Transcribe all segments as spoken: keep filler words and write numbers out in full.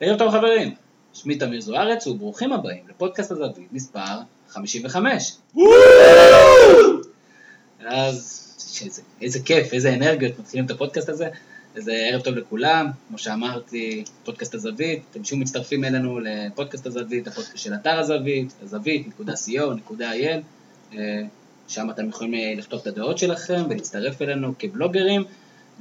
ערב טוב חברים, שמי תמיר זוארץ וברוכים הבאים לפודקאסט הזווית מספר חמישים וחמש. אז איזה, איזה כיף, איזה אנרגיות מתחילים את הפודקאסט הזה. אז ערב טוב לכולם, כמו שאמרתי, פודקאסט הזווית, אתם שוב מצטרפים אלינו לפודקאסט הזווית, הפודקאסט של אתר הזווית, הזווית נקודה סי או נקודה איי אל, שם אתם יכולים לכתוב את הדעות שלכם ולהצטרף אלינו כבלוגרים,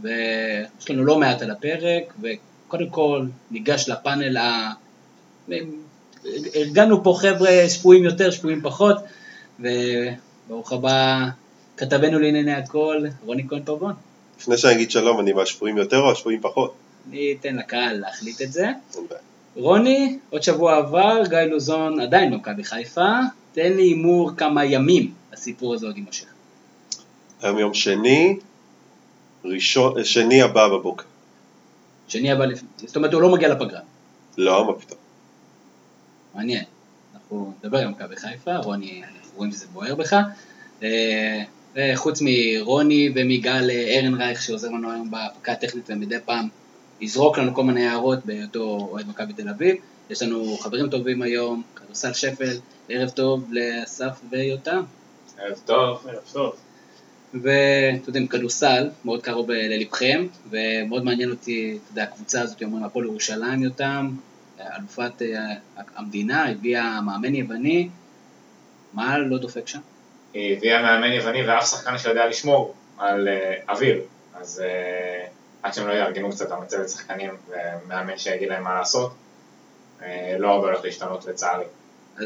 ויש לנו לא מעט על הפרק, וקודם כל ניגש לפאנל, ה... ארגנו פה חבר'ה שפויים יותר, שפויים פחות, וברוך הבא, כתבנו לענייני הכל, רוני כהן פבון. לפני שאני אגיד שלום, אני מהשפויים יותר או השפויים פחות? אני אתן לקהל להחליט את זה. רוני, עוד שבוע עבר, גיא לוזון עדיין מכבי חיפה, תן לי אימור כמה ימים הסיפור הזה עוד יימשך. היום יום שני, ראשון, שני הבא בבוקר. שני הבא לפני, זאת אומרת הוא לא מגיע לפגרה. לא, מה פתאום. מעניין, אנחנו נדבר עם מכבי חיפה, רוני, אנחנו רואים שזה בוער בך. חוץ מרוני ומגל ארן רייך שעוזר לנו היום בהפקה הטכנית ומדי פעם יזרוק לנו כל מיני הערות בהיותו אוהד מכבי תל אביב. יש לנו חברים טובים היום, כדורסל שפל, ערב טוב לאסף ויוטם. ערב טוב, ערב טוב. ואתם יודעים, כדורסל מאוד קרוב ללבכם ומאוד מעניין אותי, אתה יודע, הקבוצה הזאת אומרים הפועל ירושלים יותם, אלופת המדינה, הביאה מאמן יווני, מה לא דופק שם? היא הביאה מאמן יווני ואף שחקן שיודע לשמור על אוויר, אז עד שהם לא יארגנו קצת המצבת שחקנים ומאמן שיגיד להם מה לעשות, לא הרבה הולך להשתנות לצערי.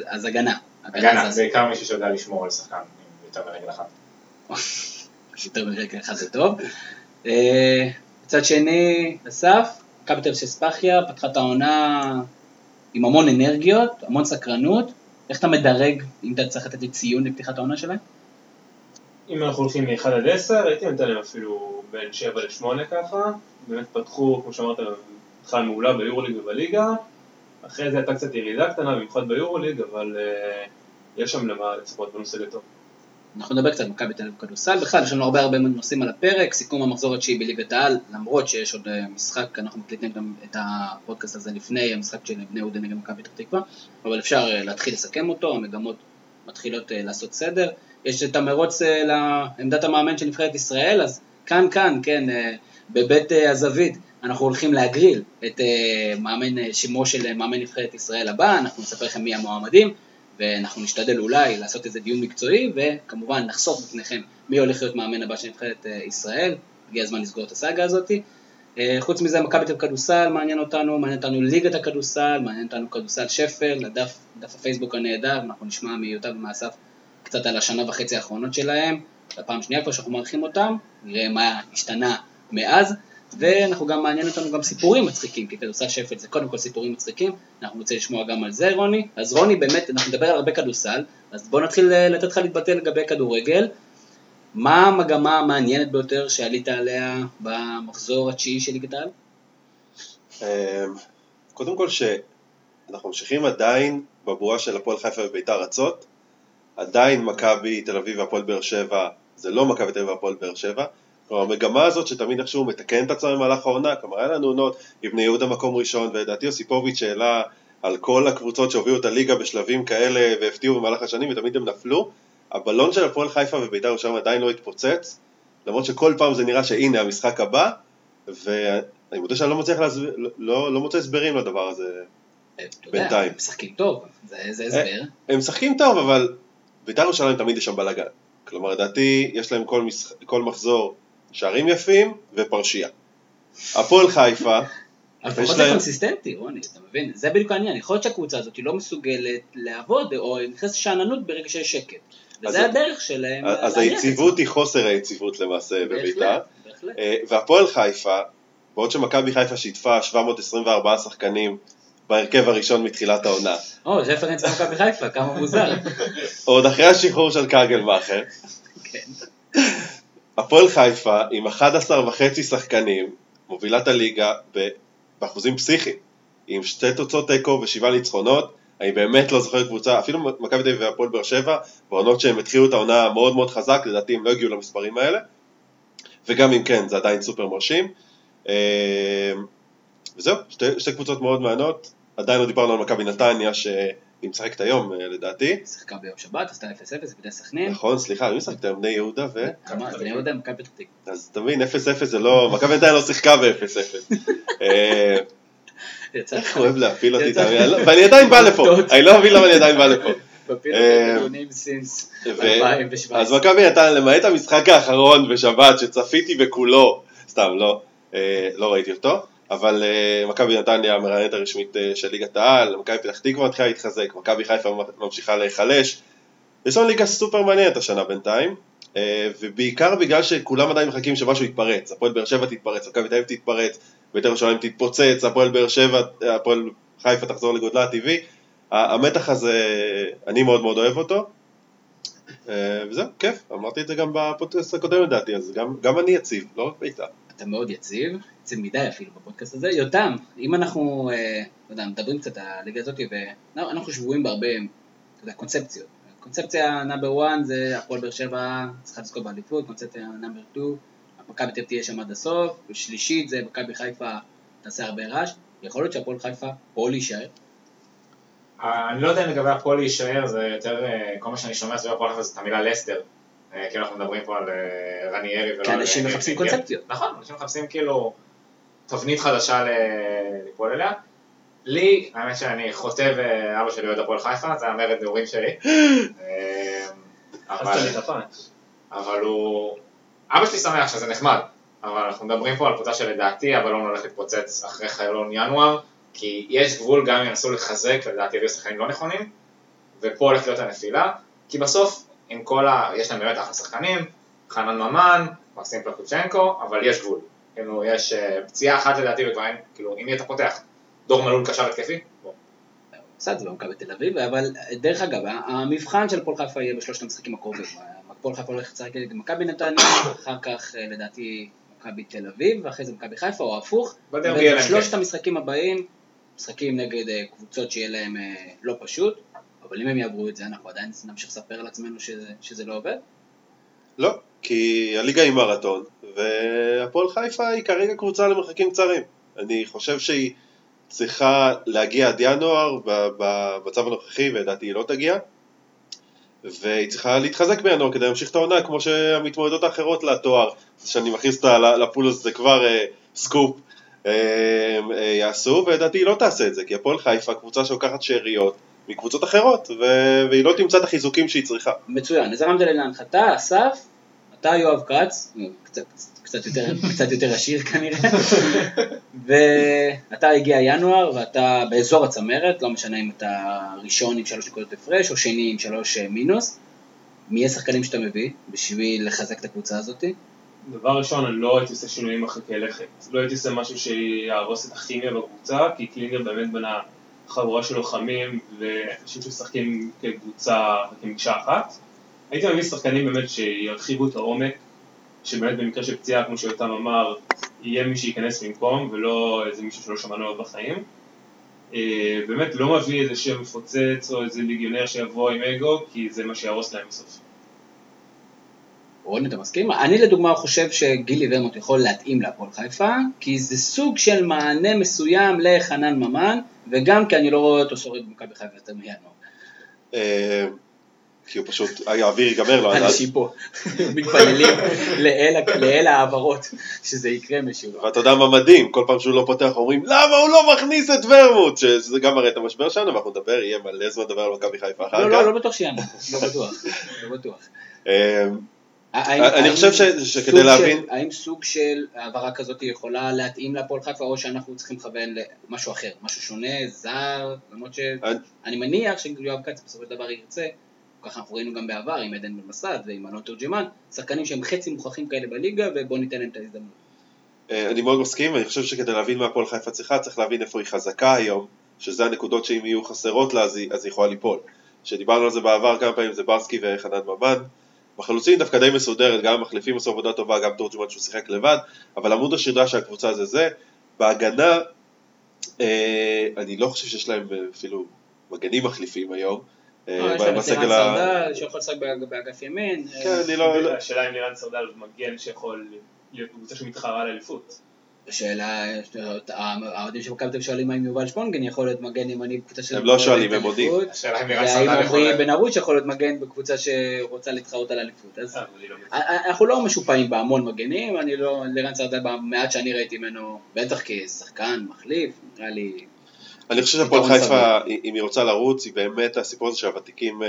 אז הגנה. הגנה, זה עיקר מישהו שיודע לשמור על שחקן יותר מרגל אחד. יותר מרגל אחד זה טוב. בצד שני, אסף, קפטן של ספחיה, פתחה את העונה עם המון אנרגיות, המון סקרנות, איך אתה מדרג, אם אתה צריך לתת ציון לפתיחת העונה שלהם? אם אנחנו הולכים מ-אחד עד עשר, הייתי נתן להם אפילו בין שבע ל-שמונה ככה, באמת פתחו, כמו שאמרת, התחלה מעולה ביורוליג ובליגה, אחרי זה הייתה קצת ירידה קטנה, במיוחד ביורוליג, אבל uh, יש שם למה לצפות בנושא לטוב. אנחנו נדבר קצת מכבי תל אביב כדורסל, בכלל יש לנו הרבה הרבה נושאים על הפרק, סיכום המחזור התשיעי בליגת העל, למרות שיש עוד משחק, אנחנו מקליטים גם את הפודקאסט הזה לפני המשחק של בני עודה נגד מכבי פתח תקווה, אבל אפשר להתחיל לסכם אותו, המגמות מתחילות לעשות סדר, יש את המרוץ לעמדת המאמן של נבחרת ישראל, אז כאן כאן, כן, בבית הזווית, אנחנו הולכים להגריל את מאמן, שמו של מאמן נבחרת ישראל הבא, אנחנו נספר לכם מי המועמדים, ואנחנו נשתדל אולי לעשות איזה דיון מקצועי, וכמובן נחשוף בפניכם מי הולך להיות מאמן הבא שנבחרת ישראל, הגיע הזמן לסגור את הסאגה הזאת. חוץ מזה, מכבי תל אביב כדורסל, מעניין אותנו, מעניין אותנו ליגת הכדורסל, מעניין אותנו כדורסל שפל, לדף הפייסבוק הנהדר, אנחנו נשמע מיוטם ומאסף קצת על השנה וחצי האחרונות שלהם, לפעם שנייה כבר שאנחנו מערכים אותם, נראה מה השתנה מאז, ואנחנו גם מעניין אותנו גם סיפורים מצחיקים, כי כדורסל שפל זה קודם כל סיפורים מצחיקים, אנחנו רוצים לשמוע גם על זה רוני, אז רוני באמת, אנחנו נדבר על הרבה כדורסל, אז בואו נתחיל לתת לך להתבטא לגבי כדורגל, מה המגמה המעניינת ביותר שעלית עליה במחזור התשיעי של ליגת העל? קודם כל שאנחנו ממשיכים עדיין בבועה של הפועל חיפה וביתר רצות, עדיין מכבי תל אביב והפועל באר שבע, זה לא מכבי תל אביב והפועל באר שבע, המגמה הזאת שתמיד איכשהו מתקן את עצמם במהלך העונה, כלומר היה לנו עונות עם בני יהודה מקום ראשון, ודעתי יוסיפוביץ' שאלה על כל הקבוצות שהובילו את הליגה בשלבים כאלה והפתיעו במהלך השנים ותמיד הם נפלו, הבלון של הפועל חיפה וביתר ירושלים עדיין לא התפוצץ, למרות שכל פעם זה נראה שהנה המשחק הבא, ואני מודה שאני לא מצליח להסביר, לא, לא מוצא הסברים לדבר הזה בינתיים. הם משחקים טוב, זה, זה הסבר. הם משחקים טוב, אבל ביתר ירושלים תמיד יש שם בלגן, כלומר דעתי יש להם כל, משח... כל מחזור שערים יפים ופרשייה. הפועל חיפה... אבל לפחות זה קונסיסטנטי, רוני, אתה מבין? זה בדיוק העניין, יכול להיות שהקבוצה הזאת היא לא מסוגלת לעבוד, או נכנסת שעננות ברגע שיש שקט. וזה הדרך שלהם... אז היציבות היא חוסר היציבות למעשה בביתה. והפועל חיפה, בעוד שמכבי חיפה שיתפה שבע מאות עשרים וארבעה שחקנים בהרכב הראשון מתחילת העונה. או, זה פרנס מכבי חיפה, כמה מוזר. עוד אחרי השחרור של קגלמאכר. כן. הפועל חיפה עם אחד עשר וחצי שחקנים מובילת הליגה באחוזים פסיכיים, עם שתי תוצאות תיקו ושבעה ניצחונות, אני באמת לא זוכר קבוצה, אפילו מכבי תל אביב והפועל באר שבע, בעונות שהם התחילו את העונה מאוד מאוד חזק, לדעתי הם לא הגיעו למספרים האלה, וגם אם כן זה עדיין סופר מרשים, וזהו, שתי, שתי קבוצות מאוד מענות. עדיין לא דיברנו על מכבי נתניה שהיא משחקת היום לדעתי. שחקה ביום שבת, עשתה אפס אפס בני סכנין. נכון, סליחה, מי משחקת היום? בני יהודה ו... בני יהודה מכבי פתח תקווה. אז תבין, אפס אפס זה לא... מכבי נתניה לא שיחקה ב-אפס אפס. איך אוהב להפיל אותי, ואני עדיין בא לפה. אני לא מבין למה אני עדיין בא לפה. בפילות הדיונים סינס אלפיים ושבע עשרה. אז מכבי נתניה, למעט המשחק האחרון בשבת שצפיתי בכולו, סתם, לא ראיתי אותו. אבל מכבי נתניה המראיינת הרשמית של ליגת העל, מכבי פתח תקווה מתחילה להתחזק, מכבי חיפה ממשיכה להיחלש, יש לנו ליגה סופר מעניינת השנה בינתיים, ובעיקר בגלל שכולם עדיין מחכים שמשהו יתפרץ, הפועל באר שבע תתפרץ, מכבי תל אביב תתפרץ, ביתר ירושלים תתפוצץ, הפועל באר שבע, הפועל חיפה תחזור לגודלה הטבעי, המתח הזה אני מאוד מאוד אוהב אותו, וזהו, כיף, אמרתי את זה גם בפודקאסט הקודם לדעתי, אז גם, גם אני יציב, לא רק ביתר. אתה מאוד יציב, יציב מדי אפילו בפודקאסט הזה. יותם, אם אנחנו יודע, מדברים קצת על הליגה הזאת, ואנחנו שבועים בהרבה יודע, קונספציות. קונספציה נאמבר אחת זה הפועל באר שבע, צריכה לזכות באליפות, קונספציה נאמבר שתיים, מכבי תל אביב תהיה שם עד הסוף, ושלישית זה מכבי חיפה תעשה הרבה רעש, יכול להיות שהפועל חיפה פה להישאר. אני לא יודע אם לגבי הפועל להישאר, זה יותר, כל מה שאני שומע סביב הפועל חיפה זה את המילה לסטר. כאילו אנחנו מדברים פה על רניירי ולא... כי אנשים מחפשים קונספציות. נכון, אנשים מחפשים כאילו תבנית חדשה לפועל אליה. לי, האמת שאני חוטא ואבא שלי עוד הפועל חיפה, זה אמר את נעורים שלי. אבל הוא... אבא שלי שמח שזה נחמד, אבל אנחנו מדברים פה על קבוצה שלדעתי, אבל לא הולך להתפוצץ אחרי חלון ינואר, כי יש גבול גם ינסו לחזק, לדעתי יביאו שחקנים לא נכונים, ופה הולך להיות הנפילה, כי בסוף... עם כל ה... יש להם באמת אחלה שחקנים, חנן ממן, מקסים פל קוצ'נקו, אבל יש גבול. כאילו, יש פציעה אחת לדעתי וכבר אין, כאילו, אם יהיה אתה פותח, דור מלול קשר התקפי, בוא. בסדר, זה לא מכבי תל אביב, אבל דרך אגב, המבחן של הפועל חיפה יהיה בשלושת המשחקים הקרובים. הפועל חיפה הולך לצחק נגד מכבי נתניה, אחר כך, לדעתי, מכבי תל אביב, ואחרי זה מכבי חיפה, או הפוך. ובשלושת המשחקים הבאים, משחקים נגד קבוצות שיהיה להם לא פשוט. אבל אם הם יעברו את זה, אנחנו עדיין נמשיך לספר על עצמנו שזה, שזה לא עובד? לא, כי הליגה היא מרתון, והפועל חיפה היא כרגע קבוצה למרחקים קצרים. אני חושב שהיא צריכה להגיע עד ינואר במצב הנוכחי, ודעתי היא לא תגיע, והיא צריכה להתחזק בינואר כדי להמשיך את העונה, כמו שהמתמודדות האחרות לתואר, שאני מכניס לפול הזה כבר סקופ, יעשו, ודעתי היא לא תעשה את זה, כי הפועל חיפה קבוצה שלוקחת שאריות, מקבוצות אחרות, והיא לא תמצא את החיזוקים שהיא צריכה. מצוין, אז הרמדל להנחתה, אסף, אתה יואב קרץ, קצת יותר עשיר כנראה, ואתה הגיע ינואר, ואתה באזור הצמרת, לא משנה אם אתה ראשון עם שלוש נקודות הפרש, או שני עם שלוש מינוס, מי השחקנים שאתה מביא, בשביל לחזק את הקבוצה הזאת? דבר ראשון, אני לא הייתי עושה שינויים מחכה לכת, לא הייתי עושה משהו שיערוס את הכימיה בקבוצה, כי קלינגר באמת בנה... חבורה של לוחמים ואנשים ששחקים כקבוצה כמקשה אחת. הייתי מביא שחקנים באמת שירחיבו את העומק, שבאמת במקרה של פציעה, כמו שיותם אמר, יהיה מי שייכנס במקום, ולא איזה מישהו שלא שמענו בחיים. באמת לא מביא איזה שם מפוצץ או איזה ליגיונר שיבוא עם אגו, כי זה מה שירוס להם בסוף. רוני, אתה מסכים? אני לדוגמה חושב שגילי ורמוט יכול להתאים להפועל חיפה, כי זה סוג של מענה מסוים לחנן ממן, וגם כי אני לא רואה אותו שורד במכבי חיפה יותר מינואר. כי הוא פשוט, האוויר ייגמר לו. אנשים פה מתפללים לאל העברות, שזה יקרה משהו. ואתה יודע מה מדהים, כל פעם שהוא לא פותח אומרים, למה הוא לא מכניס את ורמוט? שזה גם הרי את המשבר שלנו, ואנחנו נדבר, יהיה מלא זמן לדבר על מכבי חיפה אחר כך. לא, לא, לא בטוח שיהיה, לא בטוח, לא בטוח. אני חושב שכדי להבין... האם סוג של העברה כזאת יכולה להתאים לפועל חיפה, או שאנחנו צריכים לכוון למשהו אחר, משהו שונה, זר, למרות ש... אני מניח שיואב קץ בסופו של דבר ירצה, ככה אנחנו ראינו גם בעבר עם עדן בן מסעד ועם אלון תורג'מן, שחקנים שהם חצי מוכחים כאלה בליגה, ובואו ניתן להם את ההזדמנות. אני מאוד מסכים, אני חושב שכדי להבין מה הפועל חיפה צריכה, צריך להבין איפה היא חזקה היום, שזה הנקודות שאם יהיו חסרות לה, אז היא יכולה ליפול. שדיברנו על זה בעבר, כמה פעמים זה ברסקי וחנן ממן. בחלוצים דווקא די מסודרת, גם המחליפים עשו עבודה טובה, גם תורג'מן שהוא שיחק לבד, אבל עמוד השדרה שהקבוצה זה זה, בהגנה, אה, אני לא חושב שיש להם אפילו מגנים מחליפים היום. אה, יש להם סירן סרדל, שיכול לשחק באגף ימין. כן, אני לא... השאלה אם לירן סרדל מגן שיכול להיות קבוצה שמתחרה על אליפות. השאלה, העודים של מכבי שואלים האם יובל שפונגן יכול להיות מגן ימני בקבוצה של... הם לא שואלים, הם מודים. והאם עמרי בן ארוש יכול להיות מגן בקבוצה שרוצה להתחרות על אליפות. אז אנחנו לא משופעים בהמון מגנים, אני לא... לרן סרדל במעט שאני ראיתי ממנו, בטח כשחקן, מחליף, נראה לי... אני חושב שהפועל חיפה, אם היא רוצה לרוץ, היא באמת הסיפור הזה שהוותיקים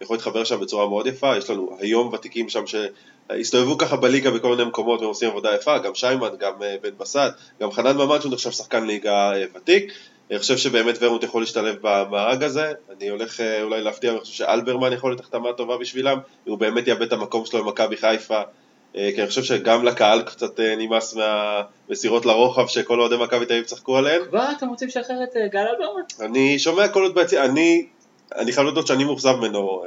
יכול להתחבר שם בצורה מאוד יפה, יש לנו היום ותיקים שם שהסתובבו ככה בליגה בכל מיני מקומות והם עושים עבודה יפה, גם שיימן, גם בן בסד, גם חנן ממן שהוא נחשב שחקן ליגה ותיק, אני חושב שבאמת ורמוט יכול להשתלב במארג הזה, אני הולך אולי להפתיע, אני חושב שאלברמן יכול להיות החתמה טובה בשבילם, הוא באמת יאבד את המקום שלו במכבי חיפה, כי אני חושב שגם לקהל קצת נמאס מהמסירות לרוחב שכל אוהדי מכבי תל אביב צחקו עליהם. כבר אתם רוצים לשחרר את גל אלברמן? אני שומע כל עוד ביציע, אני אני חייב לדעות שאני מוחזר ממנו,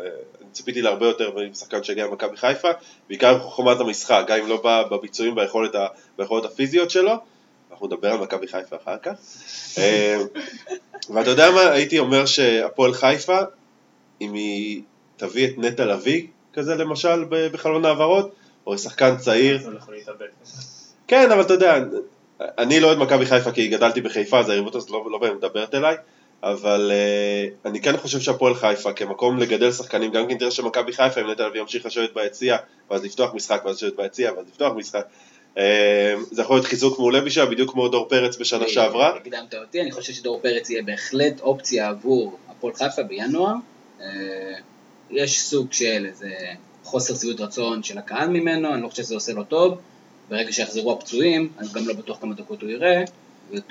ציפיתי להרבה יותר משחקן שהגיע מכבי חיפה, בעיקר חומת המשחק, גם אם לא בא בביצועים ביכולת, ביכולת הפיזיות שלו, אנחנו נדבר על מכבי חיפה אחר כך. ואתה יודע מה, הייתי אומר שהפועל חיפה, אם היא תביא את נטע לביא כזה למשל בחלון העברות, או שחקן צעיר. כן, אבל אתה יודע, אני לא אוהד מכבי חיפה כי גדלתי בחיפה, אז היריבות הזאת לא באמת מדברת אליי, אבל uh, אני כן חושב שהפועל חיפה כמקום לגדל שחקנים, גם כאינטרס של מכבי חיפה, אם נטע לביא ימשיך לשבת ביציע, ואז לפתוח משחק, ואז לשבת ביציע, ואז לפתוח משחק. Uh, זה יכול להיות חיזוק מעולה בשבילה, בדיוק כמו דור פרץ בשנה שעברה. הקדמת אותי, אני חושב שדור פרץ יהיה בהחלט אופציה עבור הפועל חיפה בינואר. Uh, יש סוג של איזה חוסר שביעות רצון של הקהל ממנו, אני לא חושב שזה עושה לו טוב. ברגע שיחזרו הפצועים, אני גם לא בטוח כמה דקות הוא יראה.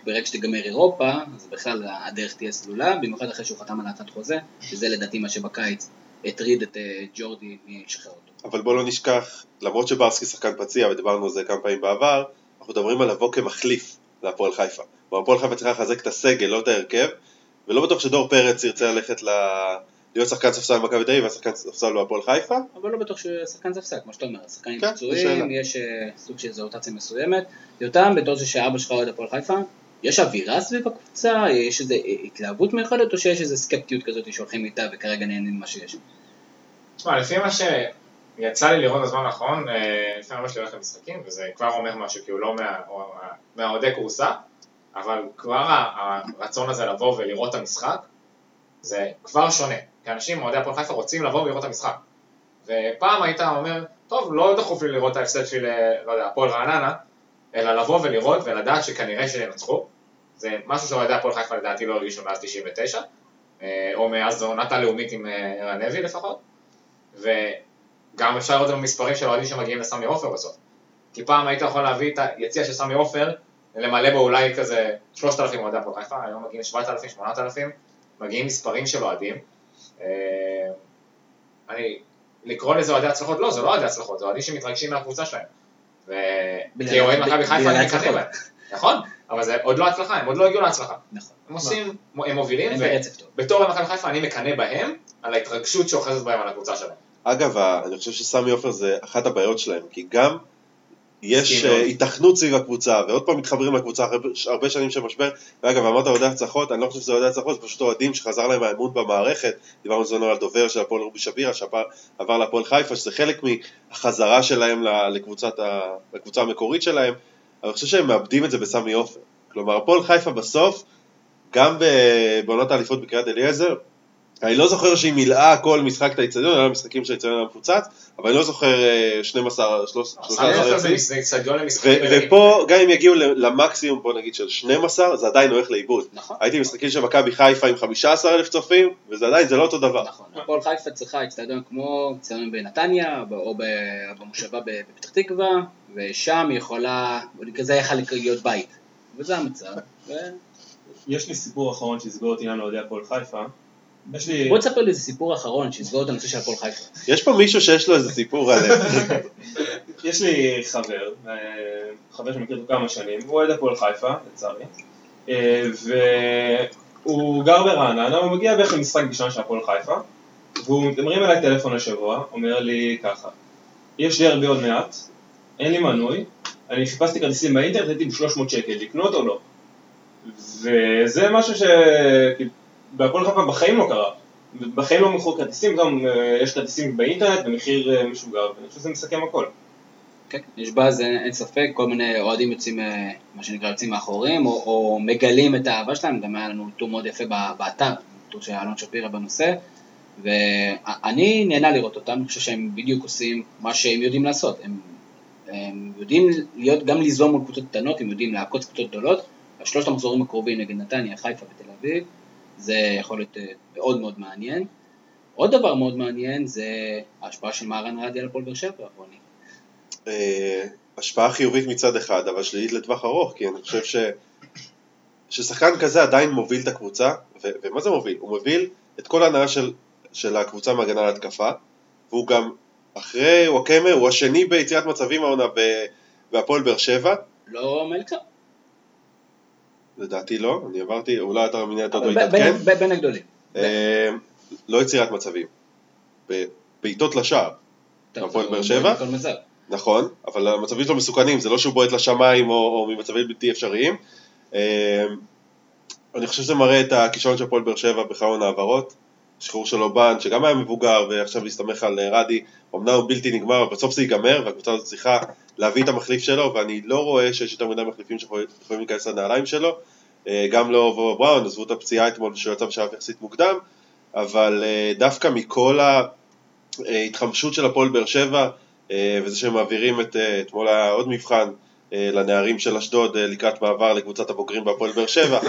וברגע שתגמר אירופה, אז בכלל הדרך תהיה סלולה, במיוחד אחרי שהוא חתם על הצעת חוזה, שזה לדעתי מה שבקיץ הטריד את ג'ורדי משחרר אותו. אבל בוא לא נשכח, למרות שברסקי שחקן פציע, ודיברנו על זה כמה פעמים בעבר, אנחנו מדברים על לבוא כמחליף להפועל חיפה. והפועל חיפה צריכה לחזק את הסגל, לא את ההרכב, ולא בטוח שדור פרץ ירצה ללכת ל... להיות שחקן ספסל במכבי תל אביב, והשחקן ספסל לא הפועל חיפה. אבל לא בטוח ששחקן ספסל, כמו שאתה אומר, שחקנים פצועים, יש סוג של זאוטציה מסוימת. יותם, בתור שאבא שלך עוד הפועל חיפה, יש אווירה סביב הקבוצה, יש איזו התלהבות מיוחדת, או שיש איזו סקפטיות כזאת שהולכים איתה, וכרגע נהנים מה שיש? תשמע, לפי מה שיצא לי לראות הזמן האחרון, לפני הרבה שלי הולך למשחקים, וזה כבר אומר משהו, כי הוא לא מהעודי קורסה, אבל כבר הרצון הזה לבוא ולראות המשחק, זה כבר שונה. כי אנשים מעודי הפועל חיפה רוצים לבוא ולראות את המשחק. ופעם היית אומר, טוב, לא דחוף לי לראות את ההפסד של הפועל רעננה, אלא לבוא ולראות ולדעת שכנראה שהם נצחו. זה משהו שעודי הפועל חיפה לדעתי לא הרגישו מאז תשעים ותשע, או מאז עונת הלאומית עם ערן לוי לפחות. וגם אפשר לראות את המספרים של אוהדים שמגיעים לסמי עופר בסוף. כי פעם היית יכול להביא את היציאה של סמי עופר, למלא בו אולי כזה שלושת אלפים אוהדי הפועל חיפה, היום מגיעים שבעת אלפים, שמונת אלפים, מגיעים מספרים של אוהדים. אני, לקרוא לזה עדי הצלחות, לא, זה לא עדי הצלחות, זה עדי שמתרגשים מהקבוצה שלהם, כי אוהד מכבי חיפה אני מתחתים בהם, נכון? אבל זה עוד לא הצלחה, הם עוד לא הגיעו להצלחה, הם עושים, הם מובילים, ובתור מכבי חיפה אני מקנה בהם על ההתרגשות שאוחזת בהם על הקבוצה שלהם. אגב, אני חושב שסמי עופר זה אחת הבעיות שלהם, כי גם יש התכנות סביב הקבוצה, ועוד פעם מתחברים לקבוצה הרבה שנים של משבר, ואגב, אמרת עודי הצלחות, אני לא חושב שזה עודי הצלחות, זה פשוט אוהדים שחזר להם האמון במערכת, דיברנו זונו על דובר של הפועל רובי שבירה, שעבר להפועל חיפה, שזה חלק מהחזרה שלהם לקבוצת ה... לקבוצה המקורית שלהם, אני חושב שהם מאבדים את זה בסמי עופר, כלומר, הפועל חיפה בסוף, גם בעונות האליפות בקריית אליעזר, אני לא זוכר שהיא מילאה כל משחק את האיצטדיון, אלא משחקים של האיצטדיון המפוצץ, אבל אני לא זוכר שתים עשרה, שלוש עשרה ופה גם אם יגיעו למקסימום, בוא נגיד של שתים עשרה, זה עדיין הולך לאיבוד. הייתי משחקים של מכבי חיפה עם חמישה עשר אלף צופים, וזה עדיין, זה לא אותו דבר. נכון, הפועל חיפה צריכה האיצטדיון כמו האיצטדיון בנתניה, או במושבה בפתח תקווה, ושם היא יכולה, כזה יכל להיות בית, וזה המצב. יש לי סיפור אחרון שסגור אותי לנו עודי הפועל חיפה, בוא תספר לי איזה סיפור אחרון שיסגור את הנושא של הפועל חיפה. יש פה מישהו שיש לו איזה סיפור עליו. יש לי חבר, חבר שמכיר אותו כמה שנים, הוא אוהד הפועל חיפה, לצערי, והוא גר ברעננה, הוא מגיע בערך למשחק בשנה של הפועל חיפה, והוא מרים אליי טלפון השבוע, אומר לי ככה, יש לי הרבה עוד מעט, אין לי מנוי, אני חיפשתי כרטיסים באינטרנט, הייתי ב-שלוש מאות שקל, לקנות או לא? וזה משהו ש... והפועל חיפה בחיים לא קרה, בחיים לא מכרו כרטיסים, גם יש כרטיסים באינטרנט במחיר משוגע, ואני חושב שזה מסכם הכל. כן, יש באז, אין ספק, כל מיני אוהדים יוצאים, מה שנקרא, יוצאים מאחורים, או, או מגלים את האהבה שלהם, גם היה לנו טור מאוד יפה באתר, טור של אלון שפירה בנושא, ואני נהנה לראות אותם, אני חושב שהם בדיוק עושים מה שהם יודעים לעשות, הם, הם יודעים להיות, גם ליזום מול קבוצות קטנות, הם יודעים לעקוץ קבוצות גדולות, השלושת המחזורים הקרובים נגד נתניה, חיפה ותל אביב, זה יכול להיות מאוד מאוד מעניין. עוד דבר מאוד מעניין זה ההשפעה של מארן ראדי על הפועל באר שבע, רוני. השפעה חיובית מצד אחד, אבל שלילית לטווח ארוך, כי אני חושב ש... ששחקן כזה עדיין מוביל את הקבוצה, ו... ומה זה מוביל? הוא מוביל את כל ההנאה של... של הקבוצה מהגנה להתקפה, והוא גם אחרי, הוא הקמר, הוא השני ביצירת מצבים העונה ב... בהפועל באר שבע. לא מלכה. לדעתי לא, אני עברתי, אולי אתה מניע את הדו יתעדכן. בין הגדולים. לא יצירת מצבים. בעיתות לשער. הפועל באר שבע. נכון, אבל המצבים שלו מסוכנים, זה לא שהוא בועט לשמיים או ממצבים בלתי אפשריים. אני חושב שזה מראה את הכישרון של הפועל באר שבע בחרון העברות. שחרור של אובן, שגם היה מבוגר, ועכשיו להסתמך על ראדי, אמנם הוא בלתי נגמר, בסוף זה ייגמר, והקבוצה הזאת צריכה להביא את המחליף שלו, ואני לא רואה שיש יותר מדי מחליפים שיכולים להיכנס לנעליים שלו, גם לא בובה בראון, עזבו את הפציעה אתמול, שהוא יצא בשעה יחסית מוקדם, אבל דווקא מכל ההתחמשות של הפועל באר שבע, וזה שהם מעבירים את, אתמול היה עוד מבחן, לנערים של אשדוד, לקראת מעבר לקבוצת הבוגרים בהפועל באר שבע,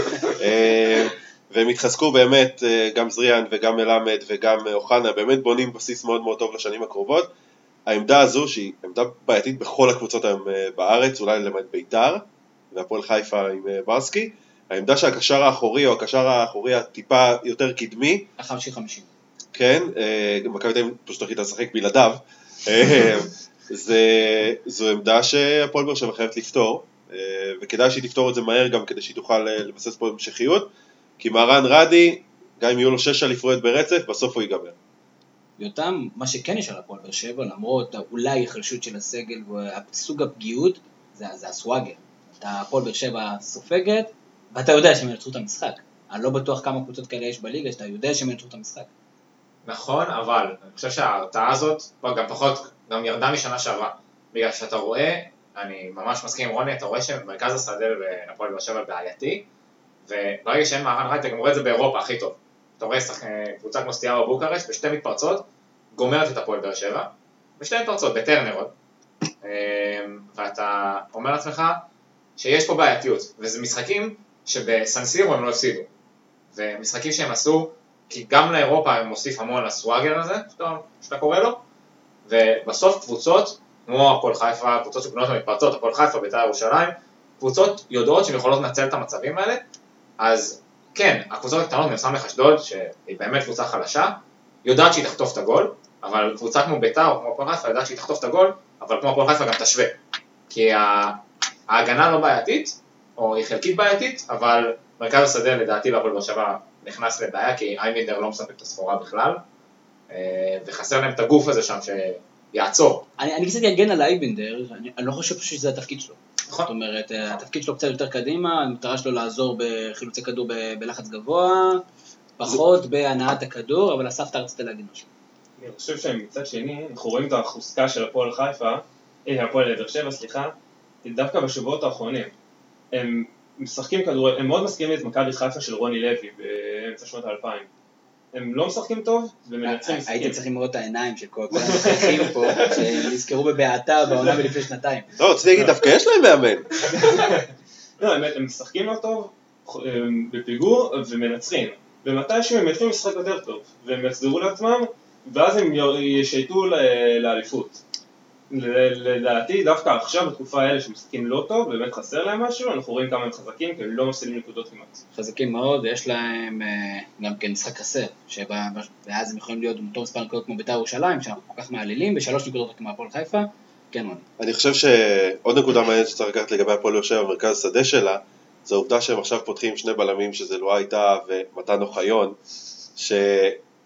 והם התחזקו באמת, גם זריאן וגם מלמד וגם אוחנה, באמת בונים בסיס מאוד מאוד טוב לשנים הקרובות. העמדה הזו, שהיא עמדה בעייתית בכל הקבוצות היום בארץ, אולי למעט ביתר, והפועל חיפה עם ברסקי, העמדה שהקשר האחורי, או הקשר האחורי הטיפה יותר קדמי, חמישים חמישים. כן, מכבי די פשוט הכי תשחק בלעדיו, זה, זו עמדה שהפועל באר שבע חייבת לפתור, וכדאי שהיא תפתור את זה מהר גם, כדי שהיא תוכל לבסס פה המשכיות, כי מארן ראדי, גם אם יהיו לו שש אליפויות ברצף, בסוף הוא ייגמר. יותם, מה שכן יש על הפועל באר שבע, למרות אולי החלשות של הסגל וסוג הפגיעות, זה, זה הסוואגר. הפועל באר שבע סופגת, ואתה יודע שהם ינצחו את המשחק. אני לא בטוח כמה קבוצות כאלה יש בליגה, שאתה יודע שהם ינצחו את המשחק. נכון, אבל אני חושב שההרתעה הזאת, גם פחות, גם ירדה משנה שעברה. בגלל שאתה רואה, אני ממש מסכים עם רוני, אתה רואה שמרכז השדה בפועל באר שבע בעייתי, וברגע שאין מארן ראדי, אתה גם רואה את זה באירופה הכי טוב. אתה רואה קבוצה כמו סטיארה בוקרשט, בשתי מתפרצות, גומרת את הפועל באר שבע, בשתי מתפרצות, בטרנרות, ואתה אומר לעצמך שיש פה בעייתיות, וזה משחקים שבסנסירו הם לא הפסידו, ומשחקים שהם עשו, כי גם לאירופה הם מוסיף המון לסוואגר הזה, שאתה קורא לו, ובסוף קבוצות, כמו הפועל חיפה, קבוצות שבנות המתפרצות, הפועל חיפה, ביתר ירושלים, קבוצות יודעות שהן יכולות לנצל את המצבים האלה, אז כן, הקבוצות הקטנות נמסם לחשדוד, שהיא באמת קבוצה חלשה, יודעת שהיא תחטוף את הגול, אבל קבוצה כמו ביתר או כמו הפועל חיפה יודעת שהיא תחטוף את הגול, אבל כמו הפועל חיפה גם תשווה. כי ההגנה לא בעייתית, או היא חלקית בעייתית, אבל מרכז השדה לדעתי בהפועל באר שבע נכנס לבעיה, כי איימידר לא מספק את הסחורה בכלל, וחסר להם את הגוף הזה שם שיעצור. אני, אני קצת יגן על איימידר, אני, אני לא חושב שזה התפקיד שלו. זאת אומרת, התפקיד שלו קצת יותר קדימה, המטרה שלו לעזור בחילוצי כדור בלחץ גבוה, פחות בהנעת הכדור, אבל אסף תרצת להגיד משהו. אני חושב שמצד שני, אנחנו רואים את החוזקה של הפועל חיפה, הפועל באר שבע, סליחה, דווקא בשבועות האחרונים. הם משחקים כדורגל, הם מאוד מסכימים את מכבי חיפה של רוני לוי באמצע שנות האלפיים. הם לא משחקים טוב, ומנצחים משחקים. הייתם צריכים לראות את העיניים של כל כך משחקים פה, שנזכרו בבעתה בעונה מלפני שנתיים. לא, רציתי להגיד, דווקא יש להם מאמן. לא, הם משחקים לא טוב, בפיגור, ומנצחים. ומתי שהם יתחילו משחק יותר טוב, והם יחזרו לעצמם, ואז הם ישייטו לאליפות. לדעתי, דווקא עכשיו, בתקופה האלה שמשחקים לא טוב, באמת חסר להם משהו, אנחנו רואים כמה הם חזקים, כי הם לא מפסידים נקודות כמעט. חזקים מאוד, יש להם גם כן משחק חסר, ואז הם יכולים להיות במתור מספר נקודות כמו ביתר ירושלים, שאנחנו כל כך מעלילים, בשלוש נקודות כמו הפועל חיפה, כן רוני. אני חושב שעוד נקודה מעניינת שצריך לקחת לגבי הפועל באר שבע, מרכז השדה שלה, זו העובדה שהם עכשיו פותחים שני בלמים, שזה לואה איתה ומתן אוחיון, ש...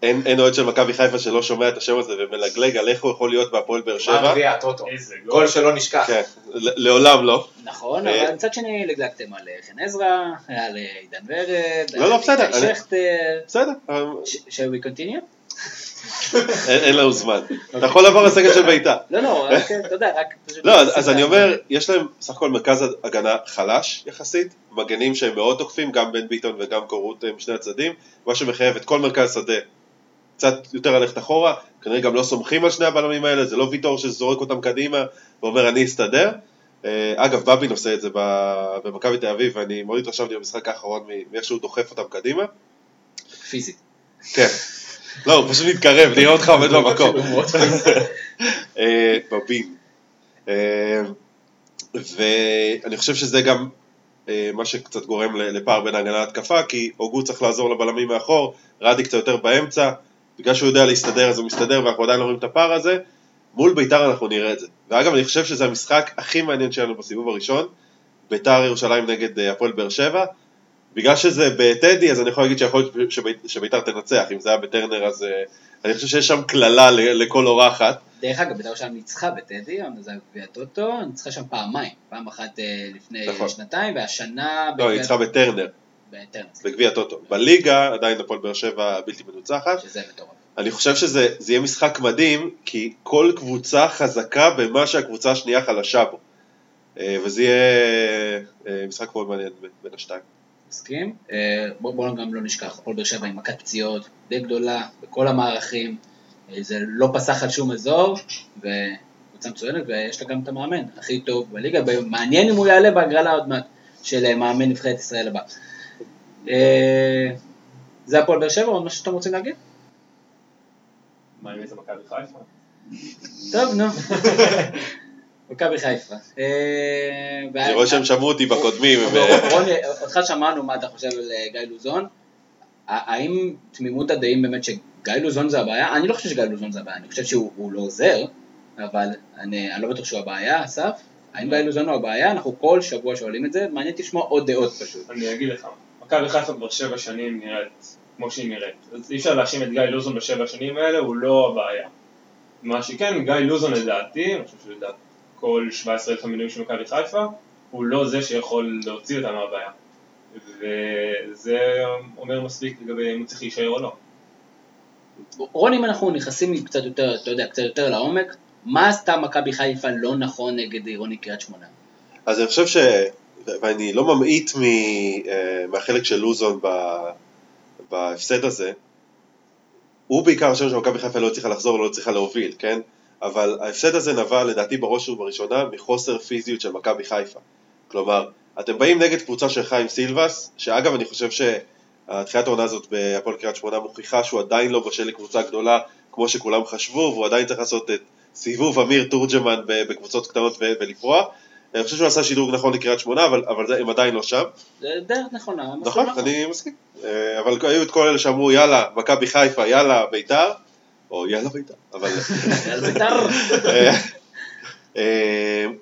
אין, אין עוד של מכבי חיפה שלא שומע את השם הזה ומלגלג על איך הוא יכול להיות בהפועל באר שבע. מה רביע, טוטו. גול שלא נשכח. כן, לעולם לא. נכון, אבל מצד שני לגלגתם על חן עזרא, על עידן ורד, על איתי שכטר. בסדר. שוי קונטיניו? אין לו זמן. אתה יכול לעבור לסגל של ביתה. לא, לא, אתה יודע, רק... לא, אז אני אומר, יש להם סך הכל מרכז הגנה חלש יחסית, מגנים שהם מאוד תוקפים, גם בן ביטון וגם קורות משני הצדדים, מה שמחייב את כל מרכז שדה קצת יותר הלכת אחורה, כנראה גם לא סומכים על שני הבלמים האלה, זה לא ויתור שזורק אותם קדימה ואומר אני אסתדר. אגב, בבין עושה את זה במכבי תל אביב, ואני מאוד התרשמתי במשחק האחרון מאיך שהוא דוחף אותם קדימה. פיזית. כן. לא, הוא פשוט מתקרב, נראה אותך עומד במקום. בבין. ואני חושב שזה גם מה שקצת גורם לפער בין ההגנה להתקפה, כי אוגו צריך לעזור לבלמים מאחור, ראדי קצת יותר באמצע, בגלל שהוא יודע להסתדר, אז הוא מסתדר, ואנחנו עדיין לא רואים את הפער הזה. מול ביתר אנחנו נראה את זה. ואגב, אני חושב שזה המשחק הכי מעניין שלנו בסיבוב הראשון, ביתר ירושלים נגד הפועל באר שבע. בגלל שזה בטדי, אז אני יכול להגיד שיכול שביתר תנצח, אם זה היה בטרנר, אז אני חושב שיש שם כללה לכל אורחת. דרך אגב, ביתר ירושלים ניצחה בטדי, זה בטוטו, ניצחה שם פעמיים, פעם אחת לפני שנתיים, והשנה... לא, ניצחה בטרנר. בגביע הטוטו. בליגה עדיין הפועל באר שבע בלתי מנוצחת. שזה מטורף. אני חושב שזה יהיה משחק מדהים, כי כל קבוצה חזקה במה שהקבוצה השנייה חלשה בו. וזה יהיה משחק מאוד מעניין בין השתיים. מסכים? בואו גם לא נשכח, הפועל באר שבע עם מכת פציעות די גדולה, בכל המערכים, זה לא פסח על שום אזור, וקבוצה מצוינת, ויש לה גם את המאמן הכי טוב בליגה, מעניין אם הוא יעלה בהגרלה עוד מעט, של מאמן נבחרת ישראל הבא. זה הפועל באר שבע, עוד מה שאתם רוצים להגיד? מה עם איזה מכבי חיפה? טוב, נו. מכבי חיפה. אני רואה שהם שמעו אותי בקודמים. רוני, אותך שמענו מה אתה חושב על גיא לוזון. האם תמימות הדעים באמת שגיא לוזון זה הבעיה? אני לא חושב שגיא לוזון זה הבעיה, אני חושב שהוא לא עוזר, אבל אני לא בטוח שהוא הבעיה, אסף. האם גיא לוזון הוא הבעיה? אנחנו כל שבוע שואלים את זה, מעניין תשמע עוד דעות פשוט. אני אגיד לך, מכבי חיפה כבר שבע שנים נראית כמו שהיא נראית. אז אי אפשר להאשים את גיא לוזון בשבע שנים האלה, הוא לא הבעיה. מה שכן, גיא לוזון לדעתי, אני חושב שלדעת כל שבע עשרה אלף המינויים של מכבי חיפה, הוא לא זה שיכול להוציא אותה מהבעיה. וזה אומר מספיק לגבי אם הוא צריך להישאר או לא. רוני, אם אנחנו נכנסים קצת יותר, אתה יודע, קצת יותר לעומק, מה עשתה מכבי חיפה לא נכון נגד עירוני קריית שמונה? אז אני חושב ש... ואני לא ממעיט מהחלק של לוזון ב... בהפסד הזה, הוא בעיקר השם שמכבי חיפה לא צריכה לחזור, לא צריכה להוביל, כן? אבל ההפסד הזה נבע לדעתי בראש ובראשונה מחוסר פיזיות של מכבי חיפה. כלומר, אתם באים נגד קבוצה של חיים סילבס, שאגב אני חושב שהתחילת העונה הזאת בהפועל קריית שמונה מוכיחה שהוא עדיין לא בשל לקבוצה גדולה כמו שכולם חשבו, והוא עדיין צריך לעשות את סיבוב אמיר תורג'מן בקבוצות קטנות ולפרוע. אני חושב שהוא עשה שידור נכון לקריית שמונה, אבל, אבל הם עדיין לא שם. זה דרך נכונה. נכון, אני מסכים. אבל היו את כל אלה שאמרו, יאללה, מכבי חיפה, יאללה, ביתר, או יאללה ביתר, אבל... יאללה ביתר.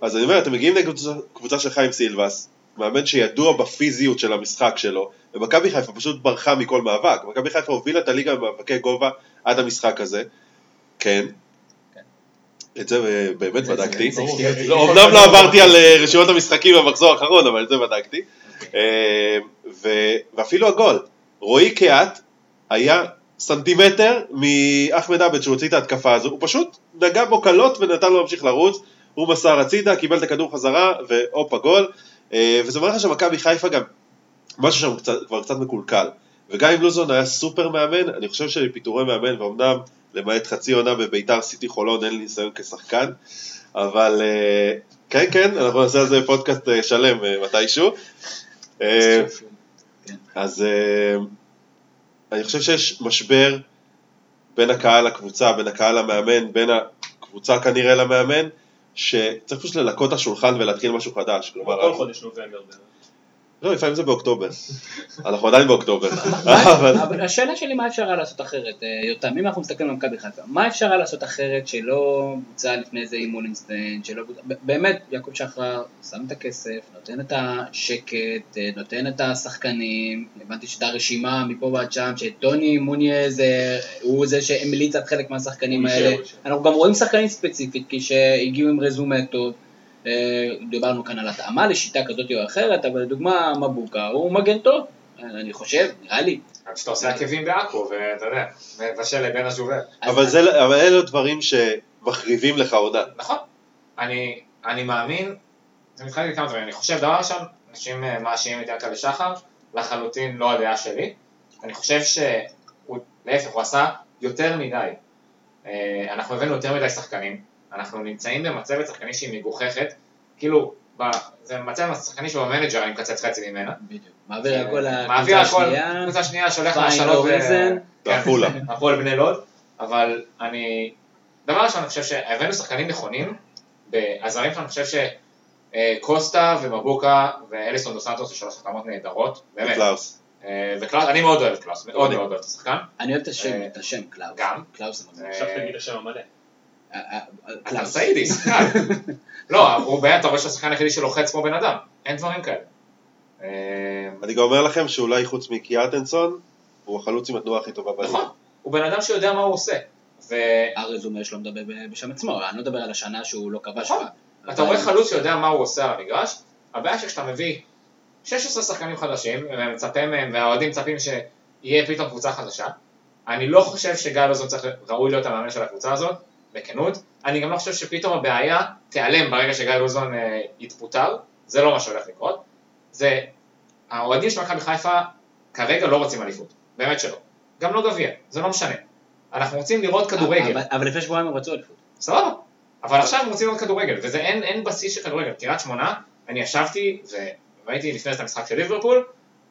אז אני אומר, אתם מגיעים נגד קבוצה של חיים סילבס, מאמן שידוע בפיזיות של המשחק שלו, ומכבי חיפה פשוט ברחה מכל מאבק. מכבי חיפה הובילה את הליגה במאבקי גובה עד המשחק הזה. כן. את זה באמת בדקתי, אומנם לא עברתי על רשימות המשחקים במחזור האחרון, אבל את זה בדקתי, ואפילו הגול, רועי קהת היה סנטימטר מאחמד עבד שהוציא את ההתקפה הזו, הוא פשוט נגע בו קלות ונתן לו להמשיך לרוץ, הוא מסר הצידה, קיבל את הכדור חזרה ואופה גול, וזה מראה לך שמכבי חיפה גם, משהו שם כבר קצת מקולקל, וגם אם לוזון היה סופר מאמן, אני חושב שפיטורי מאמן, ואומנם, למעט חצי עונה בביתר סיטי חולון, אין לי ניסיון כשחקן, אבל כן, כן, אנחנו נעשה על זה פודקאסט שלם מתישהו. אז אני חושב שיש משבר בין הקהל לקבוצה, בין הקהל למאמן, בין הקבוצה כנראה למאמן, שצריך פשוט ללקות השולחן ולהתחיל משהו חדש. כל חודש נובמבר. לא, לפעמים זה באוקטובר, אנחנו עדיין באוקטובר. אבל השאלה שלי, מה אפשר היה לעשות אחרת, יותם, אם אנחנו מסתכלים על מכבי חיפה, מה אפשר היה לעשות אחרת שלא בוצע לפני זה עם מולינסטיין, באמת, יעקב שחר שם את הכסף, נותן את השקט, נותן את השחקנים, הבנתי שאתה רשימה מפה ועד שם, שטוני מוני זה, הוא זה שהמליץ את חלק מהשחקנים האלה, אנחנו גם רואים שחקנים ספציפית, כי שהגיעו עם רזומה טוב, דיברנו כאן על התאמה לשיטה כזאת או אחרת, אבל לדוגמה מבוקה הוא מגן טוב, אני חושב, נראה לי רק שאתה עושה עקבים בעקו, ואתה יודע, מבשל לבין השובר. אבל אלו דברים שמחריבים לך עודה. נכון. אני מאמין, זה מתחלק לכמה דברים. אני חושב, דבר ראשון, אנשים מאשימים את ינקה לשחר, לחלוטין לא הדעה שלי. אני חושב שהוא, להפך, הוא עשה יותר מדי. אנחנו הבאנו יותר מדי שחקנים. אנחנו נמצאים במצבת שחקני שהיא מגוחכת. כאילו, זה מצב השחקני שהוא המנג'ר, אני מקצץ חצי ממנה. מעביר הכל לקבוצה השנייה. הקבוצה השנייה שולח מהשלום והפעולה. הפועל בני לוד. אבל אני, דבר ראשון, אני חושב שהבאנו שחקנים נכונים, בעזרים שאני חושב ש... קוסטה ומבוקה ואליסון דו סנטוס יש שלוש חתמות נהדרות. וקלאוס. וקלאוס, אני מאוד אוהב קלאוס, מאוד מאוד אוהב את השחקן. אני אוהב את השם, את השם קלאוס. גם. קלאוס המדהים. עכשיו תגיד השם המלא. קלאוס. סעידי, שחקן. לא, הוא בעיה, אתה רואה שהשחקן היחידי שלוחץ כמו בן אדם. אין דברים כאלה. אני גם אומר לכם שאולי חוץ מקיאטנסון, הוא החלוץ עם התנועה הכי טובה בעיה. נכון, הוא בן אדם שיודע מה הוא עושה. הרזומה שלו מדבר בשם עצמו, אני לא מדבר על השנה שהוא לא קבע שמה. אתה רואה חלוץ שיודע מה הוא עושה על המגרש, הבעיה שכשאתה מביא שש עשרה שחקנים חדשים, והם מצפים מהם, והאוהדים מצפים שיהיה פתאום קבוצה חדשה, אני לא חושב שגיא לוזון צריך ראוי להיות המאמן של הקבוצה הזאת, בכנות, אני גם לא חושב שפתאום הבעיה תיעלם ברגע שגיא לוזון אה, יתפוטר, זה לא מה שהולך לקרות, זה, האוהדים של מכבי חיפה כרגע לא רוצים אליפות, באמת שלא, גם לא גביע, זה לא משנה, אנחנו רוצים לראות כדורגל. אבל, אבל לפני שבועיים הם רצו אליפות. סבבה. אבל עכשיו הם רוצים לראות כדורגל, וזה אין, אין בסיס של כדורגל. קריית שמונה, אני ישבתי, והייתי לפני את המשחק של ליברפול,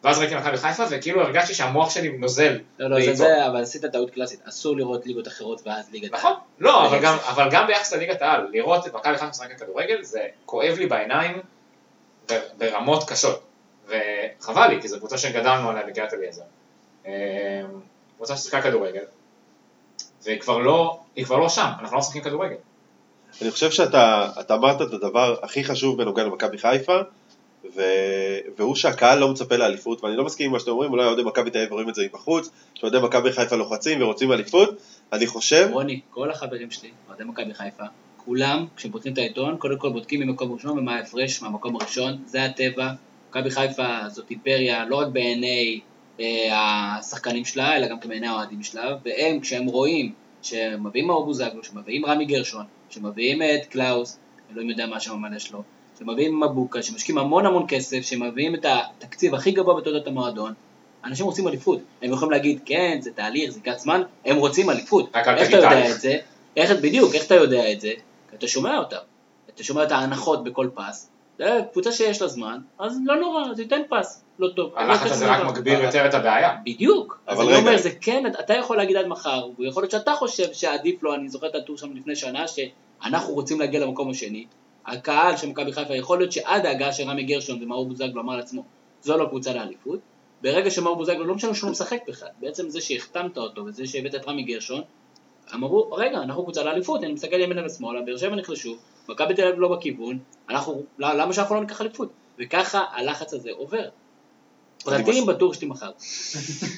ואז ראיתי מכבי חיפה, וכאילו הרגשתי שהמוח שלי נוזל. לא, לא, זה זה, אבל עשית טעות קלאסית, אסור לראות ליגות אחרות ואז ליגת העל. נכון, לא, אבל גם, אבל גם ביחס לליגת העל, לראות את מכבי חיפה משחקת כדורגל, זה כואב לי בעיניים ברמות קשות, וחבל לי, כי זו קבוצה שגדלנו עליה בקריית אליעזר. קבוצה ששיחקה כדורגל, והיא כבר לא, היא כבר לא שם, אנחנו לא משחקים כדורגל. אני חושב שאתה אמרת את הדבר הכי חשוב בנוגע למכבי חיפה, והוא שהקהל לא מצפה לאליפות, ואני לא מסכים עם מה שאתם אומרים, אולי אוהדי מכבי תל אביב רואים את זה בחוץ, שאוהדי מכבי חיפה לוחצים ורוצים אליפות, אני חושב... רוני, כל החברים שלי, אוהדי מכבי חיפה, כולם, כשהם בודקים את העיתון, קודם כל בודקים ממקום ראשון ומה ההפרש מהמקום הראשון, זה הטבע, מכבי חיפה זאת אימפריה, לא רק בעיני השחקנים שלה, אלא גם בעיני האוהדים שלה, והם, כשהם רואים שמביאים אורבוזגלו, שמביאים רמי גרשון, שמביאים את קלאוס, אני לא יודע מה שהממנה שלו, שמביאים מבוקה, שמשקיעים המון המון כסף, שמביאים את התקציב הכי גבוה בתולדות המועדון, אנשים רוצים אליפות. הם יכולים להגיד, כן, זה תהליך, זה ייקח זמן, הם רוצים אליפות. איך אתה יודע את זה? איך בדיוק, איך אתה יודע את זה? אתה שומע אותם. אתה שומע את ההנחות בכל פס. זה קבוצה שיש לה זמן, אז לא נורא, זה ייתן פס. לא טוב. הלחץ הזה רק מגביר יותר את הבעיה. בדיוק. אז אני אומר, זה כן, אתה יכול להגיד עד מחר, ויכול להיות שאתה חושב שעדיף לו, אני זוכר את הטור שם לפני שנה, שאנחנו רוצים להגיע למקום השני. הקהל של מכבי חיפה יכול להיות שעד ההגעה של רמי גרשון ומאור בוזגלו אמר לעצמו, זו לא קבוצה לאליפות. ברגע שמאור בוזגלו לא משנה שהוא משחק בכלל, בעצם זה שהחתמת אותו וזה שהבאת את רמי גרשון, אמרו, רגע, אנחנו קבוצה לאליפות, אני מסתכל ימינה ושמאלה, באר שבע נחלשו, מכבי תל אביב לא בכיוון, אנחנו, למה שאנחנו לא ניקח אליפות? וככה הלחץ הזה עובר. פרטים בטור שתי מחר.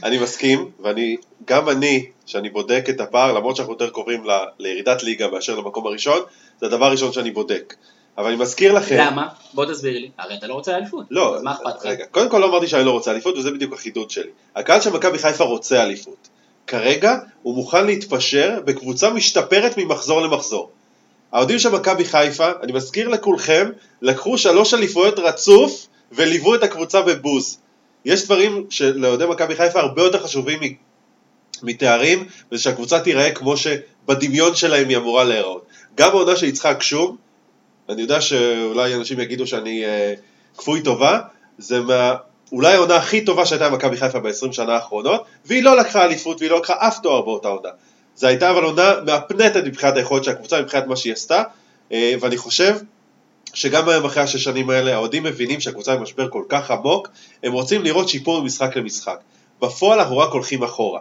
אני מסכים, ואני, גם אני, שאני בודק את הפער, למרות שאנחנו יותר קוראים ל, לירידת ליגה מאשר למקום הראשון, זה הדבר הראשון שאני בודק. אבל אני מזכיר לכם... למה? בוא תסביר לי. הרי אתה לא רוצה אליפות. לא. אז מה אכפת? רגע, קודם כל לא אמרתי שאני לא רוצה אליפות, וזה בדיוק החידוד שלי. הקהל של מכבי חיפה רוצה אליפות. כרגע הוא מוכן להתפשר בקבוצה משתפרת ממחזור למחזור. העודים של מכבי חיפה, אני מזכיר לכולכם, לקחו שלוש אליפויות רצוף וליוו את הקבוצה בבוז. יש דברים שלעודי מכבי חיפה הרבה יותר חשובים מתארים, וזה שהקבוצה תיראה כמו שבדמיון שלהם היא אמורה להיראות. גם העונה של יצחק שום, אני יודע שאולי אנשים יגידו שאני אה, כפוי טובה, זה מה... אולי העונה הכי טובה שהייתה מכבי חיפה ב-עשרים שנה האחרונות, והיא לא לקחה אליפות, והיא לא לקחה אף תואר באותה עונה. זו הייתה אבל עונה מהפנטת מבחינת היכולת של הקבוצה, מבחינת מה שהיא עשתה, ואני חושב שגם היום אחרי השש שנים האלה, העודים מבינים שהקבוצה במשבר כל כך עמוק, הם רוצים לראות שיפור ממשחק למשחק. בפועל אנחנו רק הולכים אחורה.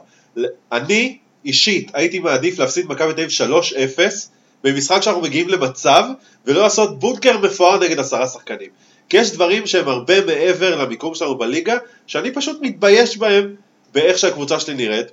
אני אישית הייתי מעדיף להפסיד מכבי תל אביב שלוש אפס, במשחק שאנחנו מגיעים למצב, ולא לעשות בונקר מפואר נגד עשרה שחקנים. כי יש דברים שהם הרבה מעבר למיקום שלנו בליגה, שאני פשוט מתבייש בהם, באיך שהקבוצה שלי נראית,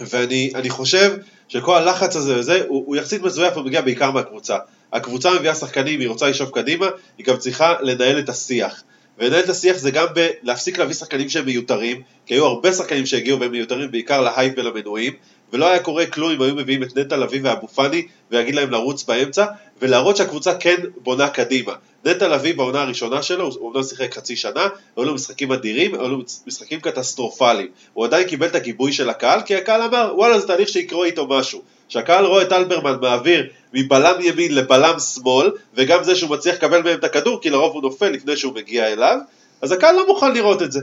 ואני אני חושב שכל הלחץ הזה וזה, הוא, הוא יחסית מזויף, הוא מגיע בעיקר מהקבוצה. הקבוצה מביאה שחקנים, היא רוצה לשאוף קדימה, היא גם צריכה לנהל את השיח. ולנהל את השיח זה גם להפסיק להביא שחקנים שהם מיותרים, כי היו הרבה שחקנים שהגיעו והם מיותרים בעיקר להייפ ולמנועים, ולא היה קורה כלום אם היו מביאים את נטע לביא ואבו פאני, ויגיד להם לרוץ באמצע, ולהראות שהקבוצה כן בונה קדימה. נטע לביא בעונה הראשונה שלו, הוא אמנם שיחק חצי שנה, היו לו משחקים אדירים, היו לו משחקים קטסטרופליים. הוא עדיין קיבל את הגיבוי של הקהל, כי הקהל אמר, וואלה, זה תהליך שיקרו איתו משהו. שהקהל רואה את אלברמן מעביר מבלם ימין לבלם שמאל, וגם זה שהוא מצליח לקבל מהם את הכדור, כי לרוב הוא נופל לפני שהוא מגיע אליו, אז הקהל לא מוכן לראות את זה.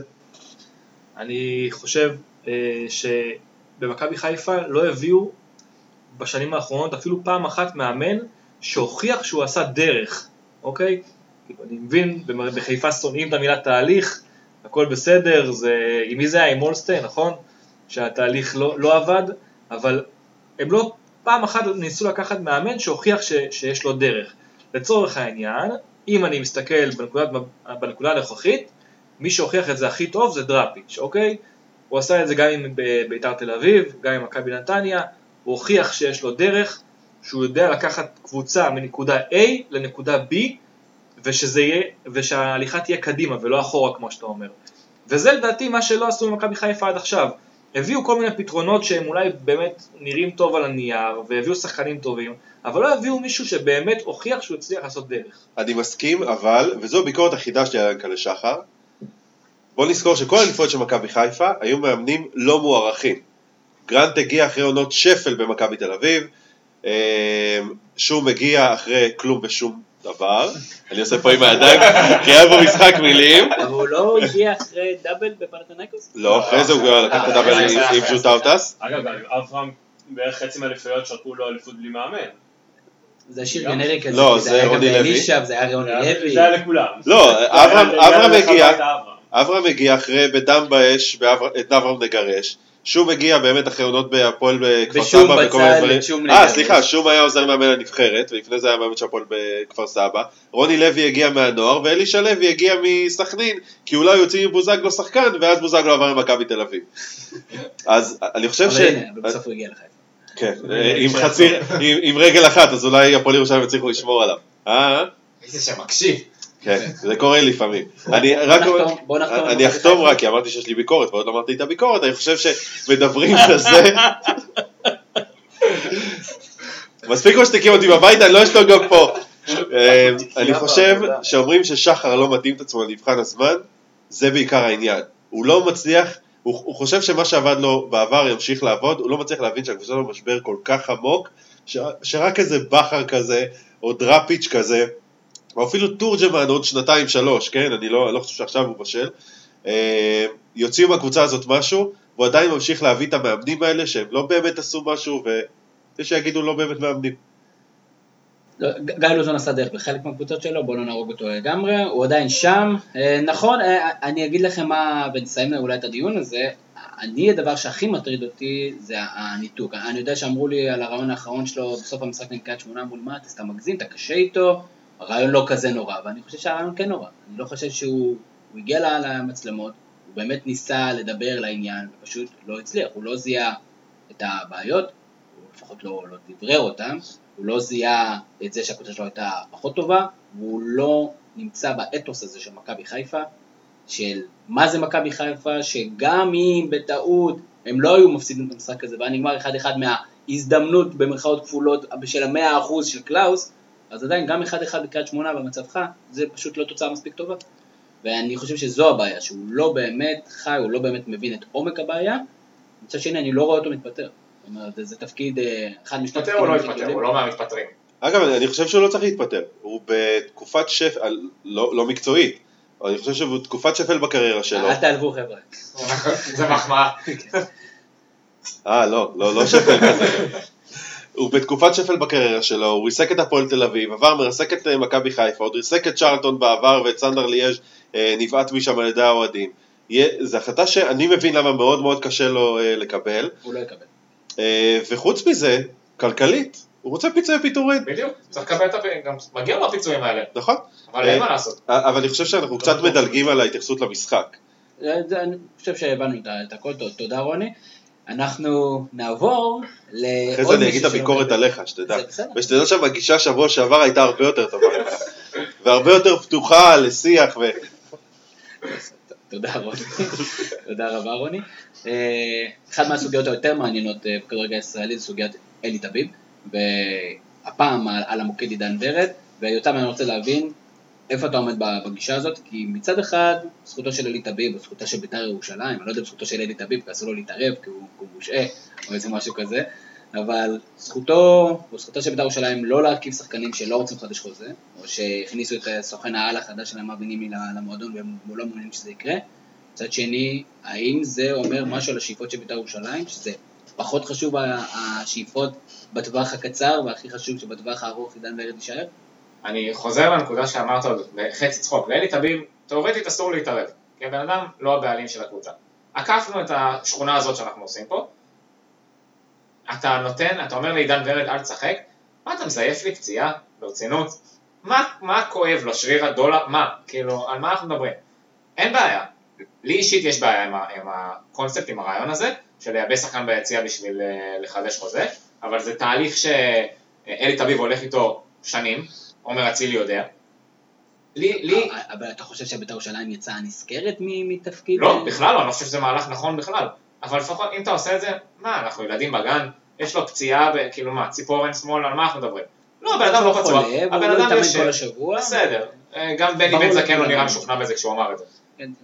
אני חושב שבמכבי חיפה לא הביאו בשנים האחרונות אפילו פעם אחת מאמן שהוכיח שהוא עשה דרך, אוקיי? אני מבין, בחיפה שונאים את המילה תהליך, הכל בסדר, זה, עם מי זה היה? עם מולסטיין, נכון? שהתהליך לא, לא עבד, אבל הם לא פעם אחת ניסו לקחת מאמן שהוכיח ש, שיש לו דרך. לצורך העניין, אם אני מסתכל בנקודה, בנקודה הנוכחית, מי שהוכיח את זה הכי טוב זה דראפיץ', אוקיי? הוא עשה את זה גם עם ביתר תל אביב, גם עם מכבי נתניה, הוא הוכיח שיש לו דרך, שהוא יודע לקחת קבוצה מנקודה A לנקודה B, ושזה יהיה, ושההליכה תהיה קדימה ולא אחורה כמו שאתה אומר. וזה לדעתי מה שלא עשו במכבי חיפה עד עכשיו. הביאו כל מיני פתרונות שהם אולי באמת נראים טוב על הנייר, והביאו שחקנים טובים, אבל לא הביאו מישהו שבאמת הוכיח שהוא הצליח לעשות דרך. אני מסכים, אבל, וזו ביקורת אחידה שלי על ינקלה שחר, בוא נזכור שכל הנפות של מכבי חיפה היו מאמנים לא מוערכים. גרנט הגיע אחרי עונות שפל במכבי תל אביב, שום הגיע אחרי כלום ושום דבר, אני עושה פה עם הידיים, כי היה פה משחק מילים. אבל הוא לא הגיע אחרי דאבל בפרטנקוס? לא, אחרי זה הוא לקח את הדאבל עם ג'וטאוטס. אגב, אברהם בערך חצי מהאליפויות שרקו לו אליפות בלי מאמן. זה השיר גנרי כזה, זה היה רוני לוי. זה היה רוני לוי. זה היה לכולם. לא, אברהם הגיע, אברהם הגיע אחרי בדם באש, את אברהם נגרש. שום הגיע באמת אחרי עונות בהפועל כפר סבא וכל מיני דברים. ושום בצל, סליחה, שום היה עוזר מאמן הנבחרת, ולפני זה היה מאמן שהפועל בכפר סבא. רוני לוי הגיע מהנוער, ואלישה לוי הגיע מסכנין, כי אולי יוצאים עם בוזגלו שחקן, ואז בוזגלו עבר עם מכבי בתל אביב. אז אני חושב ש... אבל הנה, בסוף הוא הגיע לחיים. כן, עם רגל אחת, אז אולי הפועל ירושלים יצליחו לשמור עליו. אה? איזה שמקשיב. כן, זה קורה לפעמים. אני רק אני אחתום רק, כי אמרתי שיש לי ביקורת, ועוד לא אמרתי את הביקורת, אני חושב שמדברים על זה. מספיק כמו שתקים אותי בבית, אני לא אשתוק גם פה. אני חושב שאומרים ששחר לא מתאים את עצמו למבחן הזמן, זה בעיקר העניין. הוא לא מצליח, הוא חושב שמה שעבד לו בעבר ימשיך לעבוד, הוא לא מצליח להבין שהקבוצה שלו משבר כל כך עמוק, שרק איזה בחר כזה, או דראפיץ' כזה, או אפילו תורג'מן עוד שנתיים שלוש, כן, אני לא, לא חושב שעכשיו הוא בשל, אה, יוצאים מהקבוצה הזאת משהו, והוא עדיין ממשיך להביא את המאמנים האלה, שהם לא באמת עשו משהו, ויש שיגידו לא באמת מאמנים. לא, גיא לוזון עשה דרך בחלק מהקבוצות שלו, בואו לא נהרוג אותו לגמרי, הוא עדיין שם, אה, נכון, אה, אני אגיד לכם מה, ונסיים אולי את הדיון הזה, אני הדבר שהכי מטריד אותי זה הניתוק, אני יודע שאמרו לי על הרעיון האחרון שלו, בסוף המשחק נקראת שמונה מול מה, אתה מגזים, אתה קשה איתו, הרעיון לא כזה נורא, ואני חושב שהרעיון כן נורא. אני לא חושב שהוא הגיע למצלמות, הוא באמת ניסה לדבר לעניין, ופשוט לא הצליח. הוא לא זיהה את הבעיות, הוא לפחות לא, לא דברר אותם, הוא לא זיהה את זה שהקבוצה שלו הייתה פחות טובה, והוא לא נמצא באתוס הזה של מכבי חיפה, של מה זה מכבי חיפה, שגם אם בטעות הם לא היו מפסידים את המשחק הזה, והנגמר אחד אחד מההזדמנות במרכאות כפולות של המאה אחוז של קלאוס, אז עדיין גם אחד אחד בקריית שמונה במצבך, זה פשוט לא תוצאה מספיק טובה. ואני חושב שזו הבעיה, שהוא לא באמת חי, הוא לא באמת מבין את עומק הבעיה. מצד שני, אני לא רואה אותו מתפטר. זאת אומרת, זה תפקיד אחד משני תפקידים. מתפטר או לא מתפטר, הוא לא מהמתפטרים. אגב, אני חושב שהוא לא צריך להתפטר. הוא בתקופת שפל, לא מקצועית, אבל אני חושב שהוא בתקופת שפל בקריירה שלו. אל תעלבו חבר'ה. זה מחמאה. אה, לא, לא שפל כזה. הוא בתקופת שפל בקריירה שלו, הוא ריסק את הפועל תל אביב, עבר מרסק את מכבי חיפה, עוד ריסק את צ'רלטון בעבר, ואת סנדר ליאז' נבעט משם על ידי האוהדים. זו החלטה שאני מבין למה מאוד מאוד קשה לו לקבל. הוא לא יקבל. וחוץ מזה, כלכלית, הוא רוצה פיצוי פיטורים. בדיוק, צריך לקבל את הפיצויים, גם מגיע מהפיצויים האלה. נכון. אבל אין מה לעשות. אבל אני חושב שאנחנו קצת מדלגים על ההתייחסות למשחק. אני חושב שהבנו את הכל, תודה רוני. אנחנו נעבור לעוד... אחרי זה אני אגיד את הביקורת עליך, שתדע. ושתדע שם, הגישה שבוע שעבר הייתה הרבה יותר טובה. והרבה יותר פתוחה לשיח ו... תודה רוני, תודה רבה רוני. אחת מהסוגיות היותר מעניינות בכדורגל הישראלי זה סוגיית אלי טביב, והפעם על המוקד עידן ורד, ויותם אני רוצה להבין איפה אתה עומד בגישה הזאת, כי מצד אחד זכותו של אלי טביב, זכותה של ביתר ירושלים, אני לא יודע בזכותו של אלי טביב, כי אסור לו להתערב, כי הוא מושעה או איזה משהו כזה, אבל זכותו, וזכותה של ביתר ירושלים לא להרכיב שחקנים שלא רוצים חדש חוזה, או שהכניסו את סוכן העל החדש של המאמן למועדון והם לא מעוניינים שזה יקרה. מצד שני, האם זה אומר משהו על השאיפות של ביתר ירושלים, שזה פחות חשוב השאיפות בטווח הקצר, והכי חשוב שבטווח הארוך עידן ורד יישאר? אני חוזר לנקודה שאמרת עוד בחצי צחוק, ואלי טביב, תיאורטית אסור להתערב, כי הבן אדם לא הבעלים של הקבוצה. עקפנו את השכונה הזאת שאנחנו עושים פה, אתה נותן, אתה אומר לעידן ורד אל תשחק, מה אתה מזייף לי פציעה, ברצינות? מה, מה כואב לו, שריר הדולר, מה? כאילו, על מה אנחנו מדברים? אין בעיה. לי אישית יש בעיה עם, ה, עם הקונספט, עם הרעיון הזה, של לייבא שחקן ביציאה בשביל לחדש חוזה, אבל זה תהליך שאלי טביב הולך איתו שנים, עומר אצילי יודע. לי, לי... אבל אתה חושב שביתר ירושלים יצאה נזכרת מתפקיד? לא, בכלל לא, אני לא חושב שזה מהלך נכון בכלל. אבל לפחות, אם אתה עושה את זה, מה, אנחנו ילדים בגן, יש לו פציעה, כאילו מה, ציפורן שמאל, על מה אנחנו מדברים? לא, הבן אדם לא פצוע, הבן אדם יושב, בסדר, גם בני בן זקן לא נראה משוכנע בזה כשהוא אמר את זה.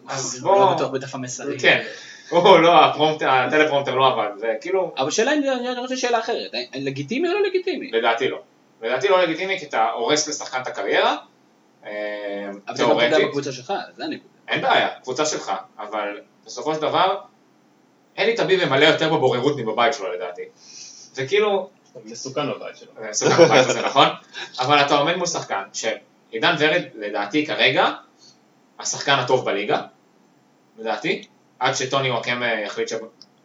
אז בואו... לא בטוח בדף המסרים. כן, או לא, הטלפרומטר לא עבד, זה כאילו... אבל שאלה, אני רוצה שאלה אחרת, לגיטימי או לא לגיטימי? לדעתי לא. לדעתי לא לגיטימי, כי אתה הורס לשחקן את הקריירה, תיאורטית. אין בעיה, קבוצה שלך, אבל בסופו של דבר אלי טביב ממלא יותר בבוררות מבבית שלו לדעתי. זה כאילו... זה סוכן בבית שלו. זה סוכן בבית שלו, זה נכון. אבל אתה עומד מול שחקן, שעידן ורד לדעתי כרגע, השחקן הטוב בליגה, לדעתי, עד שטוני ווקם יחליט ש...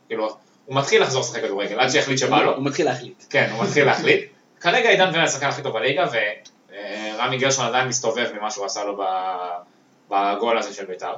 כאילו, הוא מתחיל לחזור לשחק כדורגל, עד שיחליט שבא לו. הוא מתחיל להחליט. כן, הוא מתחיל להחליט. כרגע עידן ורד השחקן הכי טוב בליגה, ורמי גרשון עדיין מסתובב ממה שהוא עשה לו בגול הזה של ביתר.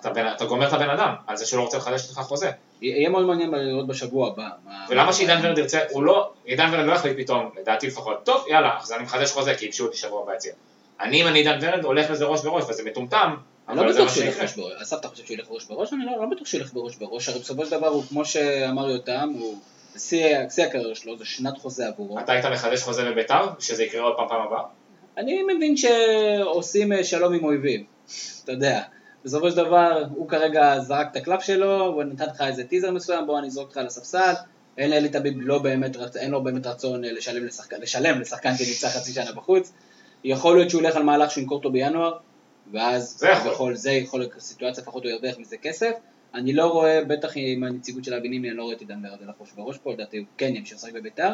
אתה גומר את הבן אדם, על זה שהוא לא רוצה לחדש לך חוזה. יהיה מאוד מעניין לראות בשבוע הבא. ולמה שעידן ורד ירצה, הוא לא, עידן ורד לא יחליט פתאום, לדעתי לפחות, טוב, יאללה, אז אני מחדש חוזה, כי יפשו אותי שבוע ביציאה. אני, אם אני עידן ורד, הולך לזה ראש בראש, וזה מטומטם, אבל זה מה שיקרה. אסף, אתה חושב שהוא ילך ראש בראש? אני לא בטוח שהוא ילך בראש בראש, הרי בסופו של דבר הוא, כמו שאמר יותם, הוא שיא הקריירה שלו, זה שנת חוזה עבורו. אתה היית מחדש חוזה בביתר, שזה יקרה עוד פעם פעם הבאה? אני מבין שעושים שלום עם אויבים, אתה יודע. בסופו של דבר, הוא כרגע זרק את הקלף שלו, הוא נתן לך איזה טיזר מסוים, בוא אני זרוק לך לספסל, אין לאלי טביב, לא באמת, אין לו באמת רצון לשלם לשחקן, לשלם לשחקן שניצח חצי שנה בחוץ, יכול להיות שהוא הולך על מהלך שהוא ימכור אותו בינואר, ואז זה יכול, זה יכול להיות סיטואציה, פחות הוא ירוויח מזה כסף, אני לא רואה, בטח עם הנציגות של הבינים, אני לא רואה את עידן ורד על החוש בראש פה, לדעתי הוא כן ימשיך שחק בביתר,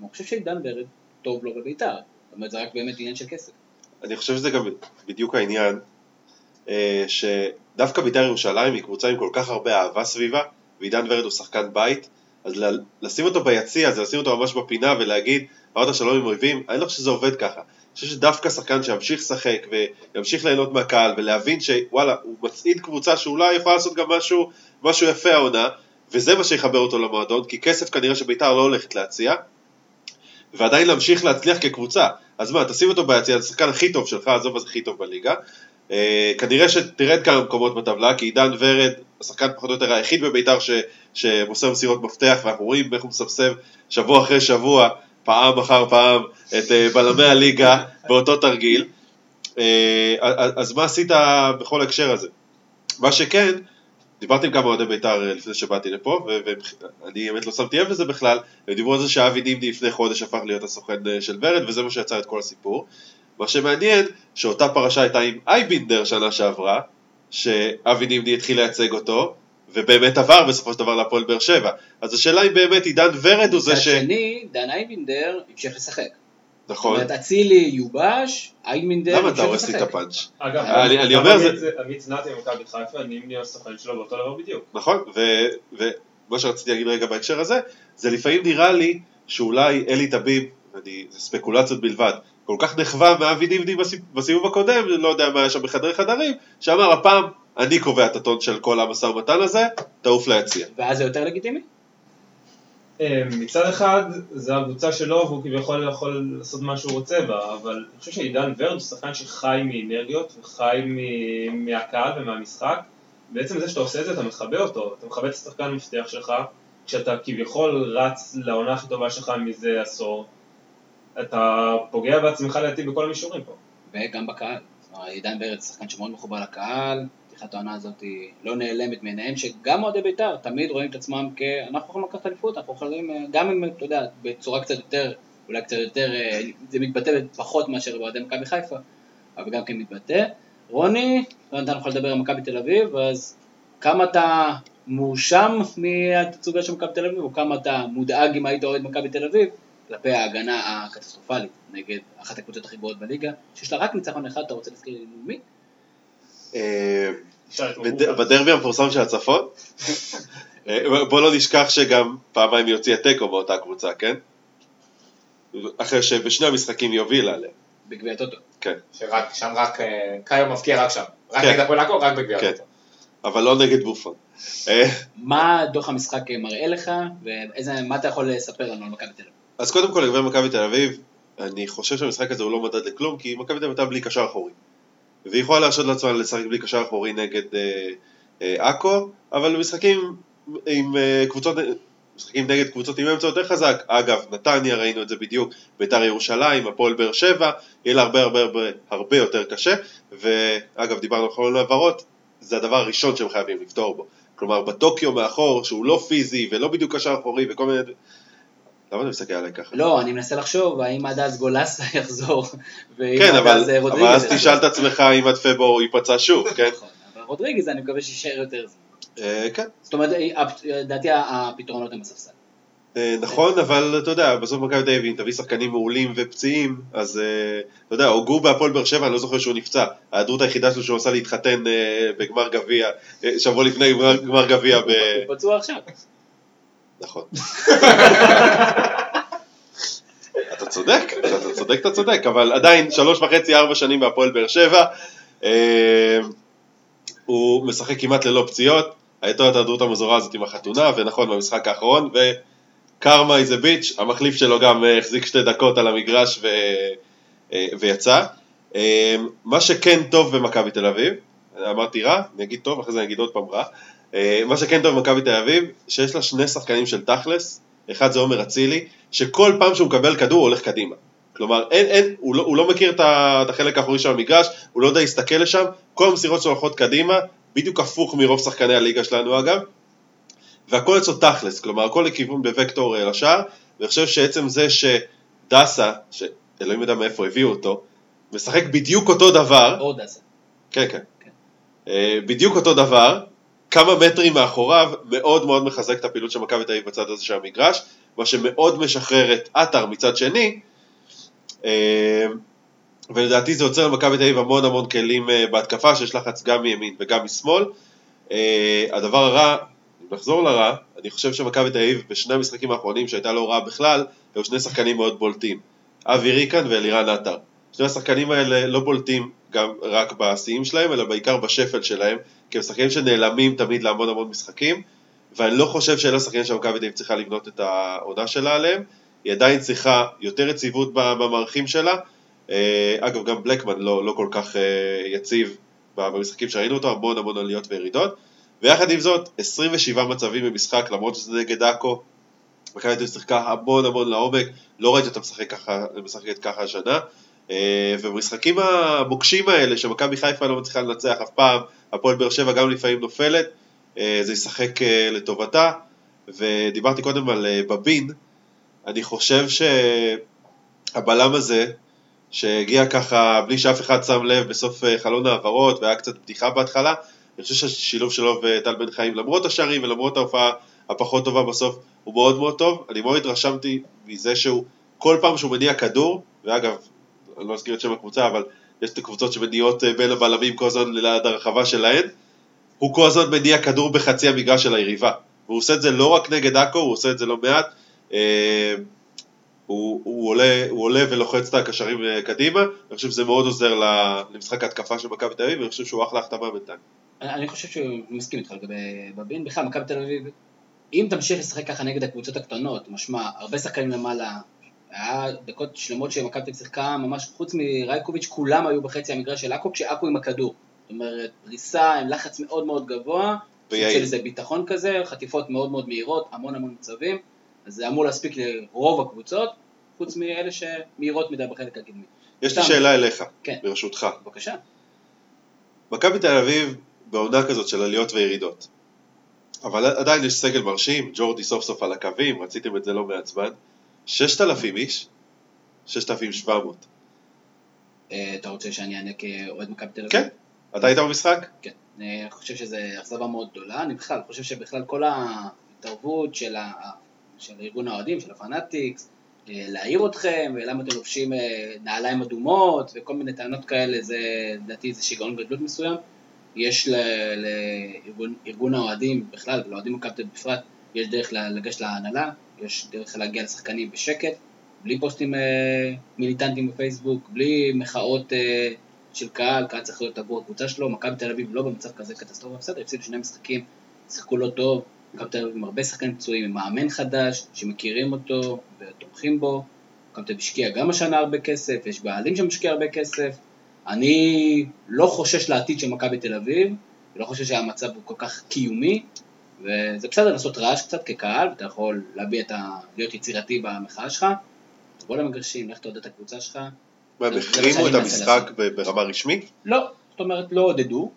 אני חושב שעידן ורד טוב לו בביתר, זאת אומרת זה רק באמת עניין של כסף. אני חושב שזה גם בדיוק העניין, שדווקא ביתר ירושלים היא קבוצה עם כל כך הרבה אהבה סביבה, ועידן ורד הוא שחקן בית, אז לשים אותו ביציע, זה לשים אותו ממש בפינה ולהגיד, אמרת שלום עם אויבים, אני לא חושב שזה עובד ככה. אני חושב שדווקא שחקן שימשיך לשחק וימשיך ליהנות מהקהל, ולהבין שוואלה, הוא מצעיד קבוצה שאולי יכולה לעשות גם משהו, משהו יפה העונה, וזה מה שיחבר אותו למועדון, כי כסף כנראה שביתר לא הולכת להציע, ועדיין להמשיך להצליח כקבוצה. אז מה, תשים אותו ביציע, השחקן הכי טוב שלך, עזוב, אז הכי טוב בליגה. כנראה שתרד כאן מקומות בטבלה, כי עידן ורד, השחקן פחות או יותר היחיד בביתר שמוסר מסירות מפתח, ואנחנו רואים איך הוא מסבסב שבוע אחרי שבוע, פעם אחר פעם, את בלמי הליגה באותו תרגיל. אז מה עשית בכל הקשר הזה? מה שכן, דיברתי עם כמה אוהדי ביתר לפני שבאתי לפה, ואני באמת לא שמתי לב לזה בכלל, דיברו על זה שאבי נימני לפני חודש הפך להיות הסוכן של ורד, וזה מה שיצר את כל הסיפור. מה שמעניין, שאותה פרשה הייתה עם אייבינדר שנה שעברה, שאבי נימני התחיל לייצג אותו, ובאמת עבר בסופו של דבר להפועל באר שבע. אז השאלה היא באמת, עידן ורד הוא זה ש... השני, דן אייבינדר המשיך לשחק. נכון. זאת אומרת, אצילי יובש, אייבינדר המשיך לשחק. למה אתה הורס לי את הפאנץ'? אגב, אני אומר זה... עמית זנתי ומכבי חיפה, נימני הסוכן שלו באותו דבר בדיוק. נכון, ומה שרציתי להגיד רגע בהקשר הזה, זה לפעמים נראה לי שאולי אלי טביב, זה ספקולציות בלבד, כל כך נחווה מאבי נימני בסיבוב הקודם, לא יודע מה היה שם בחדרי חדרים, שאמר הפעם, אני קובע את הטון של כל המשא ומתן הזה, תעוף להציע. ואז זה יותר לגיטימי? מצד אחד, זה הקבוצה שלו, והוא כביכול יכול לעשות מה שהוא רוצה בה, אבל אני חושב שעידן ורד הוא שחקן שחי מאנרגיות, וחי מהקהל ומהמשחק. בעצם זה שאתה עושה את זה, אתה מחבא אותו, אתה מחבא את השחקן המפתח שלך, כשאתה כביכול רץ לעונה הכי טובה שלך מזה עשור, אתה פוגע בעצמך לדעתי בכל המישורים פה. וגם בקהל, זאת אומרת, עידן ורד שחקן שמאוד מחובר לקהל, פתיחת העונה הזאת היא לא נעלמת מעיניהם, שגם אוהדי בית"ר תמיד רואים את עצמם כ... אנחנו יכולים לקחת אליפות, אנחנו יכולים, גם אם, אתה יודע, בצורה קצת יותר, אולי קצת יותר, זה מתבטא פחות מאשר באוהדי מכבי חיפה, אבל גם כן מתבטא. רוני, לא נתן יכול לדבר עם מכבי תל אביב, אז כמה אתה מורשם מהתצוגה של מכבי תל אביב, או כמה אתה מודאג אם היית אוהד מכבי תל אביב, כלפי ההגנה הקטסטרופלית נגד אחת הקבוצות הכי גרועות בליגה, שיש לה רק ניצחון אחד, אתה רוצה להזכיר לי? בדרבי המפורסם של הצפון, בוא לא נשכח שגם פעמיים יוציא הטקו באותה קבוצה, כן? אחרי שבשני המשחקים יוביל עליהם. בגביעת אותו. כן. שרק, שם רק, קיום מפקיע רק שם. רק נגד הפועל עכו, רק בגביעת אותו. אבל לא נגד בופון. מה דוח המשחק מראה לך, ומה אתה יכול לספר לנו על מכבי תל אביב? אז קודם כל, לגבי מכבי תל אביב, אני חושב שהמשחק הזה הוא לא מדד לכלום, כי מכבי תל אביב הייתה בלי קשר אחורי. והיא יכולה להרשות לעצמה לשחק בלי קשר אחורי נגד עכו, אבל משחקים עם קבוצות, משחקים נגד קבוצות עם אמצע יותר חזק, אגב, נתניה, ראינו את זה בדיוק, ביתר ירושלים, הפועל באר שבע, יהיה לה הרבה הרבה הרבה יותר קשה, ואגב, דיברנו על חלון העברות, זה הדבר הראשון שהם חייבים לפתור בו, כלומר, בטוקיו מאחור, שהוא לא פיזי ולא בדיוק קשר אחורי וכל מיני... למה אתה מסתכל עליי ככה? לא, אני מנסה לחשוב, האם עד אז גולסה יחזור, כן, אבל אז תשאל את עצמך אם עד פברואר ייפצע שוב, כן? נכון, אבל רודריגז אני מקווה שישאר יותר זמן. כן. זאת אומרת, דעתי הפתרונות הם בספסל. נכון, אבל אתה יודע, בסוף מכבי תל אביב, תביא שחקנים מעולים ופציעים, אז אתה יודע, הוגו בהפועל באר שבע, אני לא זוכר שהוא נפצע, ההיעדרות היחידה שלו שהוא עשה להתחתן בגמר גביע, שבוע לפני גמר גביע. הוא פצוע עכשיו. נכון. אתה צודק, אתה צודק, אתה צודק, אבל עדיין שלוש וחצי, ארבע שנים בהפועל באר שבע, הוא משחק כמעט ללא פציעות, הייתה את ההיעדרות המוזרה הזאת עם החתונה, ונכון, במשחק האחרון, וקרמה איזה ביץ', המחליף שלו גם החזיק שתי דקות על המגרש ויצא. מה שכן טוב במכבי תל אביב, אמרתי רע, אני אגיד טוב, אחרי זה אני אגיד עוד פעם רע, מה שכן טוב במכבי תל אביב, שיש לה שני שחקנים של תכלס, אחד זה עומר אצילי, שכל פעם שהוא מקבל כדור הוא הולך קדימה, כלומר אין, אין, הוא, לא, הוא לא מכיר את החלק האחורי של המגרש, הוא לא יודע להסתכל לשם, כל המסירות שלו הולכות קדימה, בדיוק הפוך מרוב שחקני הליגה שלנו אגב, והכל אצלו תכלס, כלומר הכל לכיוון בווקטור לשער, ואני חושב שעצם זה שדסה, שאלוהים יודע מאיפה הביאו אותו, משחק בדיוק אותו דבר, או דסה, כן כן, כן. בדיוק אותו דבר, כמה מטרים מאחוריו, מאוד מאוד מחזק את הפעילות של מכבי תל אביב בצד הזה של המגרש, מה שמאוד משחרר את אתר מצד שני, ולדעתי זה יוצר למכבי תל אביב המון המון כלים בהתקפה, שיש לחץ גם מימין וגם משמאל. הדבר הרע, אם נחזור לרע, אני חושב שמכבי תל אביב בשני המשחקים האחרונים שהייתה לא רעה בכלל, היו שני שחקנים מאוד בולטים, אבי ריקן ואלירן אתר. שני השחקנים האלה לא בולטים גם רק בעשיים שלהם, אלא בעיקר בשפל שלהם, כי הם שחקנים שנעלמים תמיד להמון המון משחקים, ואני לא חושב שאלה שחקנים שהמכבי תל אביב צריכה לבנות את העונה שלה עליהם, היא עדיין צריכה יותר יציבות במערכים שלה, אגב גם בלקמן לא, לא כל כך יציב במשחקים שראינו אותו, המון המון עליות וירידות, ויחד עם זאת, עשרים ושבעה מצבים במשחק, למרות שזה נגד אקו, מכבי תל אביב שיחקה המון המון לעומק, לא ראיתי אותה משחקת ככה השנה, ובמשחקים המוקשים האלה שמכבי חיפה לא מצליחה לנצח אף פעם, הפועל באר שבע גם לפעמים נופלת, זה ישחק לטובתה, ודיברתי קודם על בבין, אני חושב שהבלם הזה שהגיע ככה בלי שאף אחד שם לב בסוף חלון העברות והיה קצת פתיחה בהתחלה, אני חושב שהשילוב שלו וטל בן חיים למרות השערים ולמרות ההופעה הפחות טובה בסוף הוא מאוד מאוד טוב, אני מאוד התרשמתי מזה שהוא כל פעם שהוא מניע כדור, ואגב אני לא אזכיר את שם הקבוצה, אבל יש את הקבוצות שמניעות בין הבעלמים כל הזמן ללעד הרחבה שלהן, הוא כל הזמן מניע כדור בחצי המגרש של היריבה, והוא עושה את זה לא רק נגד אקו, הוא עושה את זה לא מעט, אה, הוא, הוא, עולה, הוא עולה ולוחץ את הקשרים קדימה, אני חושב שזה מאוד עוזר למשחק התקפה של מכבי תל אביב, ואני חושב שהוא אחלה החתמה בינתיים. אני חושב שהוא מסכים איתך לגבי בבין, בכלל מכבי תל אביב אם תמשיך לשחק ככה נגד הקבוצות הקטנות, משמע, הרבה שחקנים למעלה, היה דקות שלמות שמכבי שיחקה, ממש חוץ מרייקוביץ', כולם היו בחצי המגרש של אקו, כשאקו עם הכדור. זאת אומרת, פריסה עם לחץ מאוד מאוד גבוה, של איזה ביטחון כזה, חטיפות מאוד מאוד מהירות, המון המון מצבים, אז זה אמור להספיק לרוב הקבוצות, חוץ מאלה שמהירות מדי בחלק הקדמי. יש לי שאלה אליך, ברשותך. בבקשה. מכבי תל אביב בעונה כזאת של עליות וירידות, אבל עדיין יש סגל מרשים, ג'ורדי סוף סוף על הקווים, רציתם את זה לא מעט זמן, שישת אלפים איש, שישת אלפים שבע מאות. אתה רוצה שאני אענה כאוהד מכבי תל אביב? כן, אתה היית במשחק? כן, אני חושב שזה אכזבה מאוד גדולה, אני בכלל חושב שבכלל כל ההתערבות של ארגון האוהדים, של הפנאטיקס, להעיר אתכם, ולמה אתם לובשים נעליים אדומות, וכל מיני טענות כאלה, זה לדעתי זה שיגעון גדלות מסוים, יש לארגון האוהדים בכלל, ולאוהדים הקפטן בפרט, יש דרך לגשת להנהלה, יש דרך להגיע לשחקנים בשקט, בלי פוסטים מיליטנטיים בפייסבוק, בלי מחאות של קהל, קהל צריך להיות עבור הקבוצה שלו, מכבי תל אביב לא במצב כזה קטסטרופה, בסדר, הפסידו שני משחקים, שיחקו לא טוב, מכבי תל אביב עם הרבה שחקנים פצועים, עם מאמן חדש, שמכירים אותו ותומכים בו, מכבי תל אביב השקיע גם השנה הרבה כסף, יש בעלים שמשקיע הרבה כסף, אני לא חושש לעתיד של מכבי תל אביב, לא חושש שהמצב הוא כל כך קיומי, וזה בסדר לעשות רעש קצת כקהל, ואתה יכול להביא את ה... להיות יצירתי במחאה שלך, תבוא למגרשים, לך תעודד את הקבוצה שלך. מה, מחרימו את המשחק ברמה רשמית? לא, זאת אומרת, לא עודדו.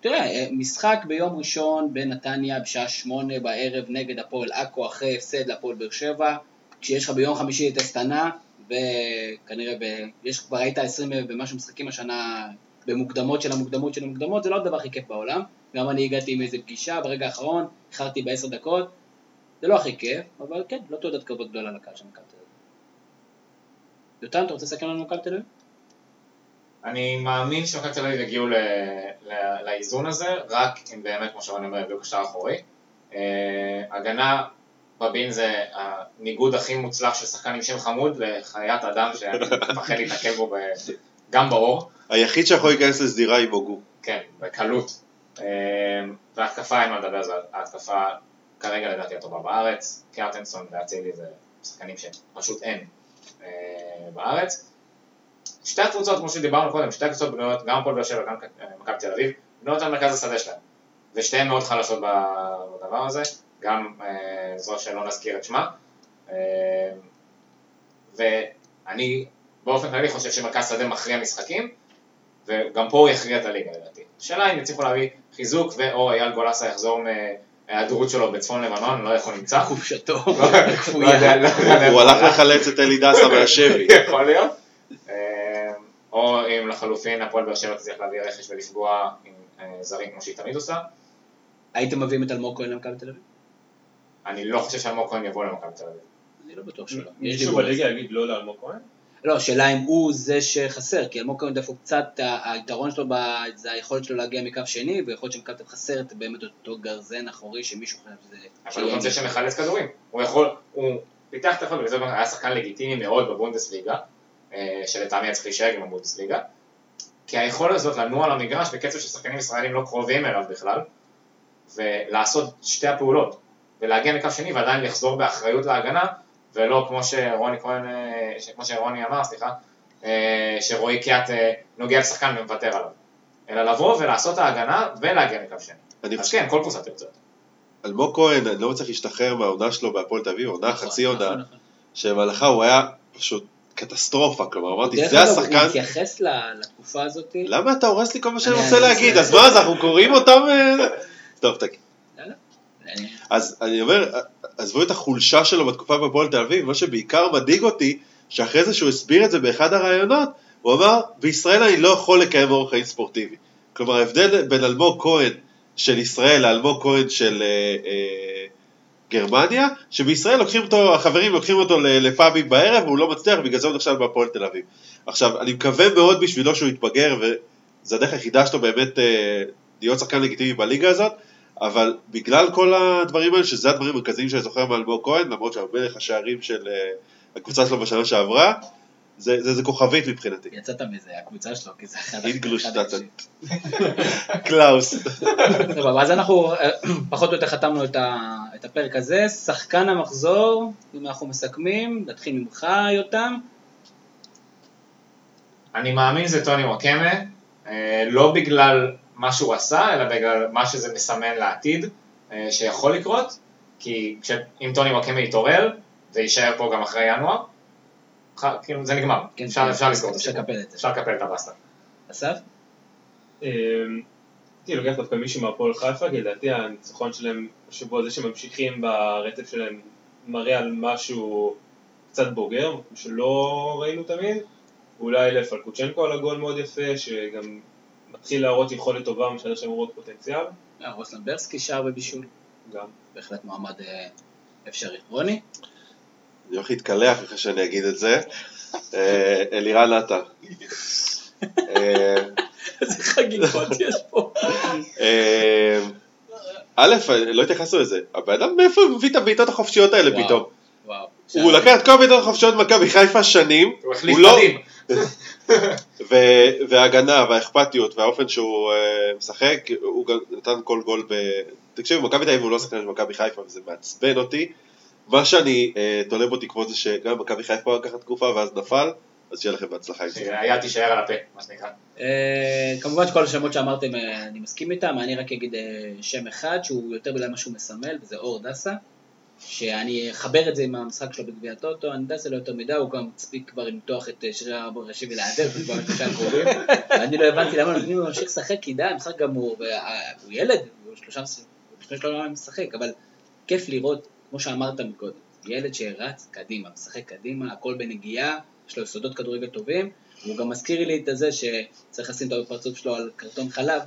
תראה, משחק ביום ראשון בנתניה בשעה שמונה בערב נגד הפועל אקו, אחרי הפסד לפועל באר שבע, כשיש לך ביום חמישי את הסתנה, וכנראה יש כבר ראית עשרים ומשהו משחקים השנה במוקדמות של המוקדמות של המוקדמות, זה לא דבר הכי כיף בעולם, גם אני הגעתי עם איזה פגישה ברגע האחרון, איחרתי בעשר דקות, זה לא הכי כיף, אבל כן, לא תעודת כבוד גדולה לקהל של מכבי תל אביב. יותם, אתה רוצה לסכם לנו מכבי תל אביב? אני מאמין שמכבי תל אביב יגיעו לאיזון הזה, רק אם באמת כמו שאני אומר יביאו קשר אחורי. הגנה בבין זה הניגוד הכי מוצלח של שחקן עם שם חמוד לחיית אדם שאני מפחד להתעכב בו גם באור. היחיד שיכול להיכנס לסדירה עם הוגו. כן, בקלות. וההתקפה אין מה לדבר, זו ההתקפה כרגע לדעתי הטובה בארץ. קרטנסון והצילי זה שחקנים שפשוט אין בארץ. שתי הקבוצות, כמו שדיברנו קודם, שתי הקבוצות בנויות, גם הפועל באר שבע וגם מכבי תל אביב, בנויות על מרכז השדה שלהם. ושתיהן מאוד חלשות בדבר הזה. גם אה, זו שלא נזכיר את שמה, אה, ואני באופן כללי חושב שמרכז שדה מכריע משחקים, וגם פה הוא יכריע את הליגה לדעתי. השאלה אם יצליחו להביא חיזוק, ואו אייל גולסה יחזור מההיעדרות שלו בצפון לבנון, לא יכול נמצא. חופשתו. הוא הלך לחלץ את אלי דסה מהשבי. יכול להיות. או אם לחלופין הפועל באר שבע תצליח להביא רכש ולפגוע עם זרים כמו שהיא תמיד עושה. הייתם מביאים את אלמוג כהן למכבי תל אביב? אני לא חושב שאלמוג כהן יבוא למכבי תל אביב. אני לא בטוח שלא. מישהו בליגה יגיד לא לאלמוג כהן? לא, שאלה אם הוא זה שחסר, כי אלמוג כהן דווקא קצת, היתרון שלו זה היכולת שלו להגיע מקו שני, ויכולת שמכבי תל אביב חסרת באמת אותו גרזן אחורי שמישהו חייב זה... אבל הוא גם זה שמחלץ כדורים. הוא יכול, הוא פיתח תחת, ולזאת אומרת, היה שחקן לגיטימי מאוד בבונדסליגה, שלטעמי צריך להישאר עם הבונדסליגה, כי היכולת הזאת לנוע למגרש בקצב ששחקנים ישראלים לא קרובים אליו בכלל, ולעשות שתי הפעולות, ולהגיע לקו שני, ועדיין לחזור באחריות להגנה, ולא כמו שרוני כהן, כמו שרוני אמר, סליחה, שרואי קיית נוגע לשחקן ומוותר עליו, אלא לבוא ולעשות ההגנה, ולהגיע לקו שני. אז כן, כל קבוצה תרצה. אלמוג כהן, אני לא צריך להשתחרר מהעונה שלו בהפועל תל אביב, עונה חצי עונה, שבהלכה הוא היה פשוט קטסטרופה, כלומר, אמרתי, זה השחקן... הוא מתייחס לתקופה הזאת. למה אתה הורס לי כל מה שאני רוצה להגיד? אז מה, אנחנו קוראים אותם... טוב, תגיד. לא, לא. אז אני אומר, עזבו את החולשה שלו בתקופה בפועל תל אביב, מה שבעיקר מדאיג אותי, שאחרי זה שהוא הסביר את זה באחד הרעיונות, הוא אמר, בישראל אני לא יכול לקיים אורח חיים ספורטיבי. כלומר, ההבדל בין אלמוג כהן של ישראל לאלמוג כהן של אה, אה, גרמניה, שבישראל לוקחים אותו, החברים לוקחים אותו לפאבים בערב, והוא לא מצליח, בגלל זה הוא נחשב בפועל תל אביב. עכשיו, אני מקווה מאוד בשבילו שהוא יתבגר, וזה הדרך היחידה שלו באמת אה, להיות שחקן לגיטימי בליגה הזאת, אבל בגלל כל הדברים האלה, שזה הדברים מרכזיים שאני זוכר מאלמוג כהן, למרות שהמלך השערים של הקבוצה שלו בשנה שעברה, זה, זה, זה כוכבית מבחינתי. יצאת מזה, הקבוצה שלו, כי זה אחד... אינגלוש תצת. קלאוס. טוב, אז אנחנו פחות או יותר חתמנו את הפרק הזה. שחקן המחזור, אם אנחנו מסכמים, נתחיל ממך, יותם. אני מאמין זה טוני וואקמה, לא בגלל מה שהוא עשה, אלא בגלל מה שזה מסמן לעתיד, שיכול לקרות, כי אם טוני וואקמה יתעורר, זה יישאר פה גם אחרי ינואר, כאילו זה נגמר, אפשר לזכור את זה, אפשר לקפל את הבאסטה. אסף? אני לוקח דווקא מישהו מהפועל חיפה, כי לדעתי הניצחון שלהם, שבו זה שממשיכים ברצף שלהם, מראה על משהו קצת בוגר, שלא ראינו תמיד, אולי אלי פל קוצ'נקו על הגול מאוד יפה, שגם מתחיל להראות יכולת טובה, משנה שהם רואות פוטנציאל. רוסלן ברסקי שער בבישול. גם. בהחלט מעמד אפשרי. רוני? אני הולך להתקלח אחרי שאני אגיד את זה. אלירן עטר. איזה חגיגות יש פה. א', לא התייחסו לזה. הבאדם מאיפה מביא את הבעיטות החופשיות האלה פתאום? וואו. הוא לקח את כל הבעיטות החופשיות מכבי חיפה שנים. הוא החליף פנים. וההגנה והאכפתיות והאופן שהוא משחק, הוא נתן כל גול ב... תקשיב, מכבי תל אביב הוא לא שחקן של מכבי חיפה, וזה מעצבן אותי. מה שאני תולה בו תקוות זה שגם מכבי חיפה לקחת תקופה ואז נפל, אז שיהיה לכם בהצלחה. היה תישאר על הפה, מה שנקרא. כמובן שכל השמות שאמרתם אני מסכים איתם, אני רק אגיד שם אחד שהוא יותר בגלל מה שהוא מסמל, וזה אור דסה, שאני אחבר את זה עם המשחק שלו בגביע הטוטו, אני דסה לא יותר מדי, הוא גם מספיק כבר למתוח את שרי הראשי ולהיעדר, ואני לא הבנתי למה אני ממשיך לשחק, כי די, המשחק גם הוא ילד, הוא שלושה משחק, אבל כיף לראות כמו שאמרת מקודם, ילד שרץ קדימה, משחק קדימה, הכל בנגיעה, יש לו יסודות כדורגל טובים, והוא גם מזכיר לי את זה שצריך לשים את הפרצוף שלו על קרטון חלב,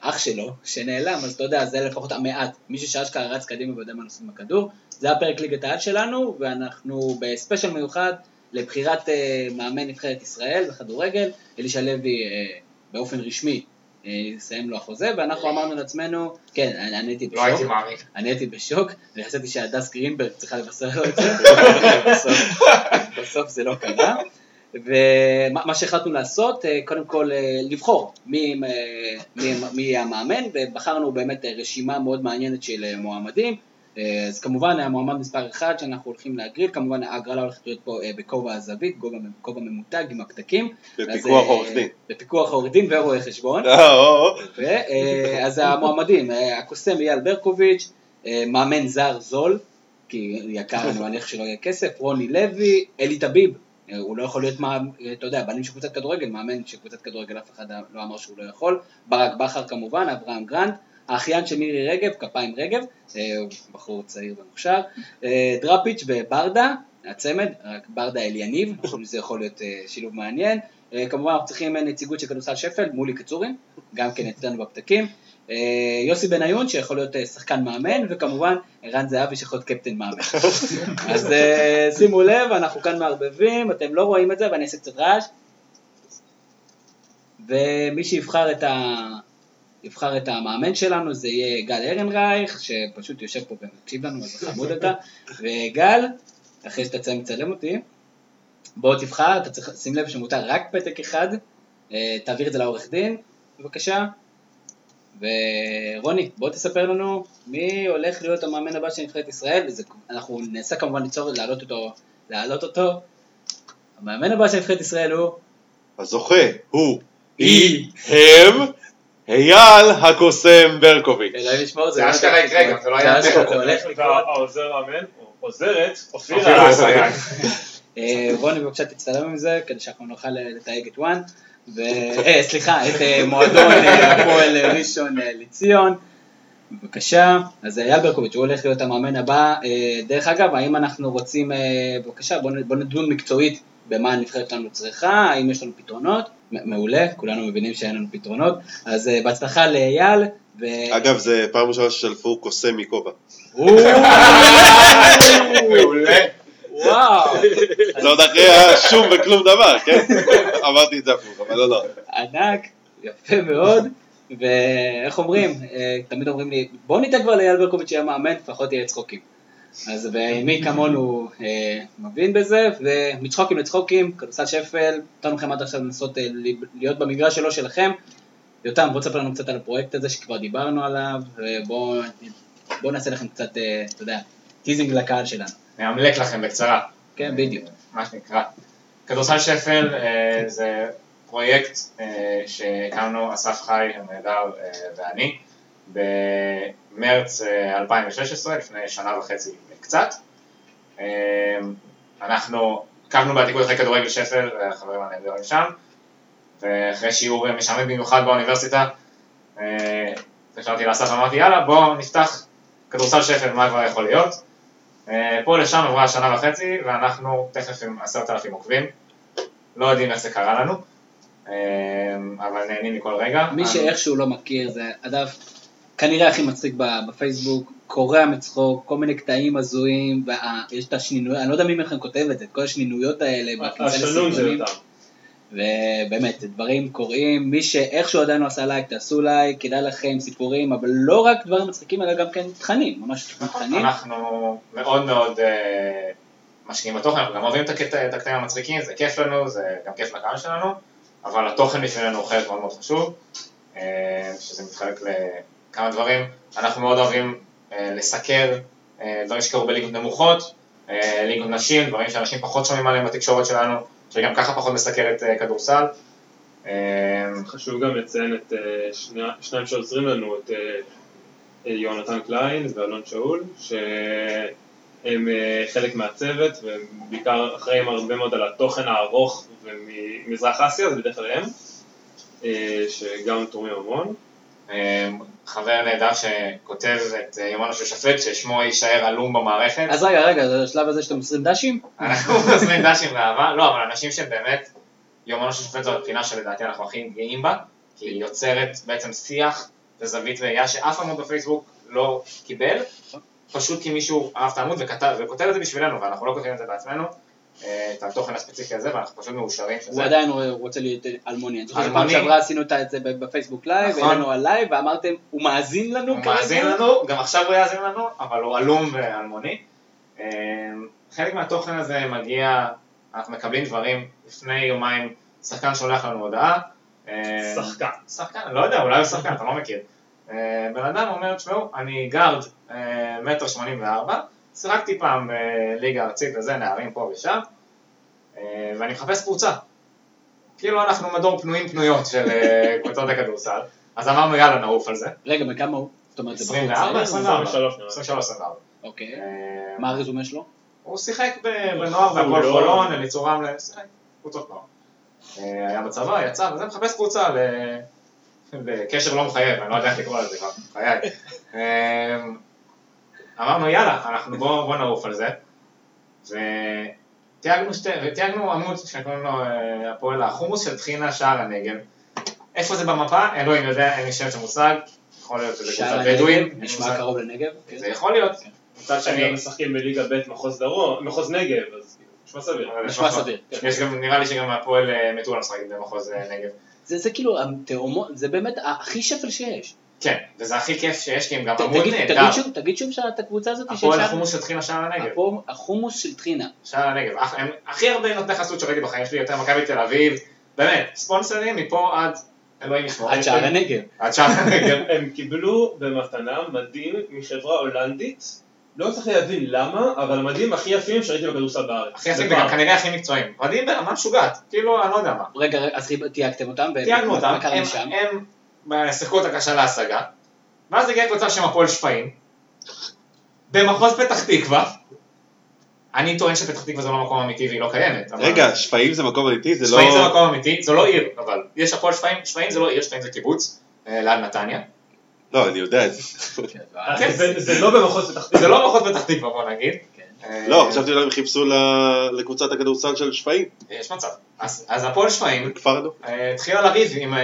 אח שלו, שנעלם, אז אתה יודע, זה לפחות המעט, מי ששאשכרה רץ קדימה ויודע מה נושאים בכדור, זה הפרק ליגת העל שלנו, ואנחנו בספיישל מיוחד לבחירת מאמן נבחרת ישראל בכדורגל, אלישה לוי באופן רשמי, נסיים לו החוזה, ואנחנו אמרנו לעצמנו, כן, אני הייתי בשוק, לא הייתי מאמין, אני הייתי בשוק, וחשבתי שהדס גרינברג צריכה לבשר לו את זה, בסוף זה לא קרה, ומה שהחלטנו לעשות, קודם כל לבחור מי יהיה המאמן, ובחרנו באמת רשימה מאוד מעניינת של מועמדים, אז כמובן המועמד מספר אחד שאנחנו הולכים להגריל, כמובן ההגרלה הולכת להיות פה בכובע הזווית, כובע ממותג עם הקטקים, בפיקוח עורך דין, בפיקוח עורך דין ורואה חשבון, אז המועמדים, הקוסם יאל ברקוביץ', מאמן זר זול, כי יקר אני מניח שלא יהיה כסף, רוני לוי, אלי טביב, הוא לא יכול להיות, אתה יודע, בנים של קבוצת כדורגל, מאמן של קבוצת כדורגל, אף אחד לא אמר שהוא לא יכול, ברק בכר כמובן, אברהם גרנט, האחיין של מירי רגב, כפיים רגב, בחור צעיר ומוכשר, דראפיץ' וברדה, הצמד, רק ברדה אליניב, זה יכול להיות שילוב מעניין, כמובן אנחנו צריכים נציגות של כדורסל שפל, מולי קצורים, גם כן אצלנו בפתקים, יוסי בניון שיכול להיות שחקן מאמן, וכמובן ערן זהבי שיכול להיות קפטן מאמן. אז שימו לב, אנחנו כאן מערבבים, אתם לא רואים את זה, ואני אעשה קצת רעש, ומי שיבחר את ה... יבחר את המאמן שלנו, זה יהיה גל ארנרייך, שפשוט יושב פה ומקשיב לנו, אז חמוד אתה, וגל, אחרי שאתה צריך מצלם אותי, בוא תבחר, אתה צריך, שים לב שמותר רק פתק אחד, תעביר את זה לעורך דין, בבקשה, ורוני, בוא תספר לנו, מי הולך להיות המאמן הבא של נבחרת ישראל, וזה, אנחנו נעשה כמובן ליצור, להעלות אותו, להעלות אותו, המאמן הבא של נבחרת ישראל הוא, הזוכה, הוא, היא, הם, אייל הקוסם ברקוביץ'. אלוהים ישמור, זה אשכרה יקרה, גם זה לא היה יקרה. זה הולך לקרות. העוזר האמן, עוזרת, אופירה. רוני, בבקשה תצטלם עם זה, כדי שאנחנו נוכל לתייג את וואן. סליחה, את מועדון הפועל ראשון לציון. בבקשה, אז אייל ברקוביץ', הוא הולך להיות המאמן הבא. דרך אגב, האם אנחנו רוצים, בבקשה, בואו נדון מקצועית במה הנבחרת שלנו צריכה, האם יש לנו פתרונות. מעולה, כולנו מבינים שאין לנו פתרונות, אז בהצלחה לאייל, אגב, זה פעם ראשונה ששלפו קוסם מכובע. מעולה. וואו. זה עוד אחרי שום וכלום דבר, כן? אמרתי את זה אפילו, אבל לא לא. ענק, יפה מאוד, ואיך אומרים, תמיד אומרים לי, בואו ניתן כבר לאייל ברקוביץ' שיהיה מאמן, לפחות יהיה צחוקים. אז מי כמונו מבין בזה, ומצחוקים לצחוקים, כדורסל שפל, נתנו לכם עד עכשיו לנסות להיות במגרש שלו שלכם. יותם, בוא תספר לנו קצת על הפרויקט הזה שכבר דיברנו עליו, ובואו נעשה לכם קצת, אתה יודע, טיזינג לקהל שלנו. נעמלק לכם בקצרה. כן, בדיוק. מה שנקרא. כדורסל שפל זה פרויקט שהקמנו אסף חי, המדבר ואני, במרץ אלפיים ושש עשרה, לפני שנה וחצי קצת. אנחנו קמנו בעתיקות אחרי כדורגל שפל, והחברים הנהדרים שם, ואחרי שיעור משעמם במיוחד באוניברסיטה, התקשרתי לאסף ואמרתי, יאללה, בואו נפתח כדורסל שפל, מה כבר יכול להיות. פה לשם עברה שנה וחצי, ואנחנו תכף עם עשרת אלפים עוקבים. לא יודעים איך זה קרה לנו, אבל נהנים מכל רגע. מי שאיכשהו לא מכיר, זה הדף כנראה הכי מצחיק בפייסבוק, קורא מצחוק, כל מיני קטעים הזויים, ויש את השנינויות, אני לא יודע מי מכם כותב את זה, את כל השנינויות האלה, השנון זה יותם. ובאמת, דברים קוראים, מי שאיכשהו עדיין עשה לייק, תעשו לייק, כדאי לכם סיפורים, אבל לא רק דברים מצחיקים, אלא גם כן תכנים, ממש תכנים. אנחנו מאוד מאוד משקיעים בתוכן, אנחנו גם אוהבים את הקטעים המצחיקים, זה כיף לנו, זה גם כיף לקהל שלנו, אבל התוכן לפנינו הוא חלק מאוד מאוד חשוב, שזה מתחלק לכמה דברים. אנחנו מאוד אוהבים לסקר דברים שקרו בליגות נמוכות, ליגות נשים, דברים שאנשים פחות שומעים עליהם בתקשורת שלנו, שגם ככה פחות מסקרת כדורסל. חשוב גם לציין את שניים שעוזרים לנו, את יונתן קליין ואלון שאול, שהם חלק מהצוות, ובעיקר אחראים הרבה מאוד על התוכן הארוך ומזרח אסיה, זה בדרך כלל הם, שגם תורמים המון. חבר נהדר שכותב את יומנו של שפט, ששמו יישאר עלום במערכת. אז רגע, רגע, זה השלב הזה שאתם עשרים דשים? אנחנו עשרים דשים לאהבה, לא, אבל אנשים שבאמת, יומנו של שפט זו הבחינה שלדעתי אנחנו הכי גאים בה, כי היא יוצרת בעצם שיח וזווית ראייה שאף עמוד בפייסבוק לא קיבל, פשוט כי מישהו אהב את העמוד וכותב את זה בשבילנו, ואנחנו לא כותבים את זה בעצמנו. את התוכן הספציפי הזה, ואנחנו פשוט מאושרים שזה... הוא עדיין רוצה להיות אלמוני. אני חושב שפעם שעברה עשינו את זה בפייסבוק לייב, ואינו עליי, ואמרתם, הוא מאזין לנו כרגע? הוא מאזין לנו, גם עכשיו הוא יאזין לנו, אבל הוא אלום ואלמוני. חלק מהתוכן הזה מגיע, אנחנו מקבלים דברים, לפני יומיים שחקן שולח לנו הודעה. שחקן. שחקן, לא יודע, אולי הוא שחקן, אתה לא מכיר. בן אדם אומר, תשמעו, אני גארד מטר שמונים וארבע, שיחקתי פעם בליגה ארצית וזה, נערים פה ושם, ואני מחפש קבוצה. כאילו אנחנו מדור פנויים פנויות של קבוצות הכדורסל, אז אמרנו יאללה נעוף על זה. רגע, בכמה הוא? עשרים וארבע, עשרים ושלוש, עשרים ושלוש. אוקיי, מה הרזומה שלו? הוא שיחק בנוער והפועל חולון, אליצור רמלה, שיחק קבוצות נוער. היה בצבא, יצא, וזה מחפש קבוצה לקשר לא מחייב, אני לא יודע איך לקרוא על זה כבר, חייב. אמרנו יאללה, אנחנו בואו נעוף על זה, ותייגנו עמוד שקוראים לו הפועל החומוס של תחינה שער הנגב. איפה זה במפה? אלוהים יודע, אין לי שם שמושג, יכול להיות שזה קבוצת בדואים. נשמע קרוב לנגב? זה יכול להיות. מצד שני משחקים בליגה ב' מחוז דרום, מחוז נגב, אז נשמע סביר. נשמע סביר. נראה לי שגם הפועל מטולה משחקים במחוז נגב. זה כאילו, זה באמת הכי שפל שיש. כן, וזה הכי כיף שיש, כי הם גם עמוד נהדר. תגיד שוב שאת הקבוצה הזאת של שער... החומוס של תחינה שער הנגב. החומוס של תחינה. שער הנגב. הכי הרבה נותני חסות שראיתי בחיים שלי, יותר מכבי תל אביב. באמת, ספונסרים מפה עד... אלוהים ישמור. עד שער הנגב. עד שער הנגב. הם קיבלו במתנה מדהים מחברה הולנדית. לא צריך להבין למה, אבל המדהים הכי יפים שראיתי בכדורסל בארץ. הכי יפים וגם כנראה הכי מקצועיים. מדהים ברמה משוגעת. כאילו, אני לא יודע מה. רגע, אז תייגתם אותם? תייגנו אותם. הם... מהשחקות הקשה להשגה, ואז הגיעה קבוצה שם הפועל שפיים, במחוז פתח תקווה. אני טוען שפתח תקווה זה לא מקום אמיתי והיא לא קיימת. רגע, שפיים זה מקום אמיתי? שפיים זה מקום אמיתי, זה לא עיר, אבל יש הפועל שפיים, שפיים זה לא עיר, שפיים זה קיבוץ, ליד נתניה. לא, אני יודע את זה. זה לא במחוז פתח תקווה. זה לא במחוז פתח תקווה, בוא נגיד. לא, חשבתי אולי הם חיפשו לקבוצת הכדורסל של שפיים. יש מצב. אז הפועל שפיים התחילה לריב עם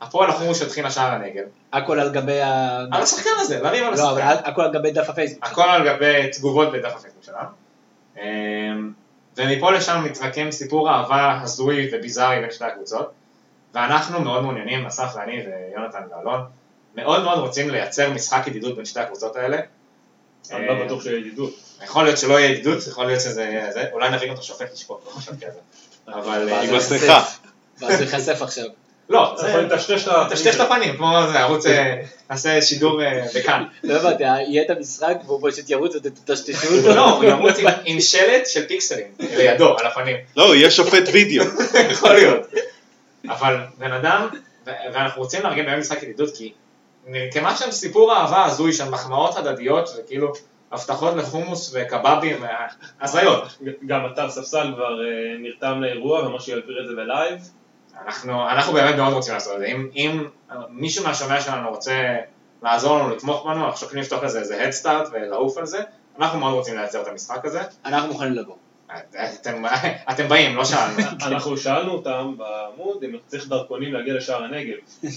הפועל החומוס של תחינה שער הנגב. הכל על גבי... על השחקן הזה, לריב על השחקן. לא, אבל הכל על גבי דף הפייסבוק. הכל על גבי תגובות בדף הפייסבוק שלנו. ומפה לשם מתרקם סיפור אהבה הזוי וביזארי בין שתי הקבוצות. ואנחנו מאוד מעוניינים, אסף ואני ויונתן ואלון, מאוד מאוד רוצים לייצר משחק ידידות בין שתי הקבוצות האלה. אני לא בטוח שיהיה ידידות. יכול להיות שלא יהיה ידידות, יכול להיות שזה... אולי נבין אותו שופט לשפוט, לא חושב כזה. אבל... עם הסליחה. ואז להיחשף עכשיו. לא, זה יכול לתשטש את הפנים, כמו זה, ערוץ עשה שידור בכאן. לא הבאתי, יהיה את המשחק, והוא פשוט ירוץ ותשטשו אותו. לא, הוא ירוץ עם שלט של פיקסלים, לידו, על הפנים. לא, יהיה שופט וידאו. יכול להיות. אבל בן אדם, ואנחנו רוצים להרגיל בהם משחק ידידות, כי כמעט שם סיפור אהבה הזוי, שם מחמאות הדדיות, זה כאילו הבטחות לחומוס וקבאבים, הזיות. גם אתר ספסל כבר נרתם לאירוע, ומה שיעביר את זה בלייב. אנחנו, אנחנו באמת מאוד רוצים לעשות את זה. אם, אם מישהו מהשומע שלנו רוצה לעזור לנו, לתמוך בנו, אנחנו שוקלים לפתוח לזה איזה הדסטארט ולעוף על זה, אנחנו מאוד רוצים לייצר את המשחק הזה. אנחנו מוכנים לבוא. אתם, אתם באים, לא שאלנו. אנחנו שאלנו אותם בעמוד, אם צריך דרכונים להגיע לשער הנגב.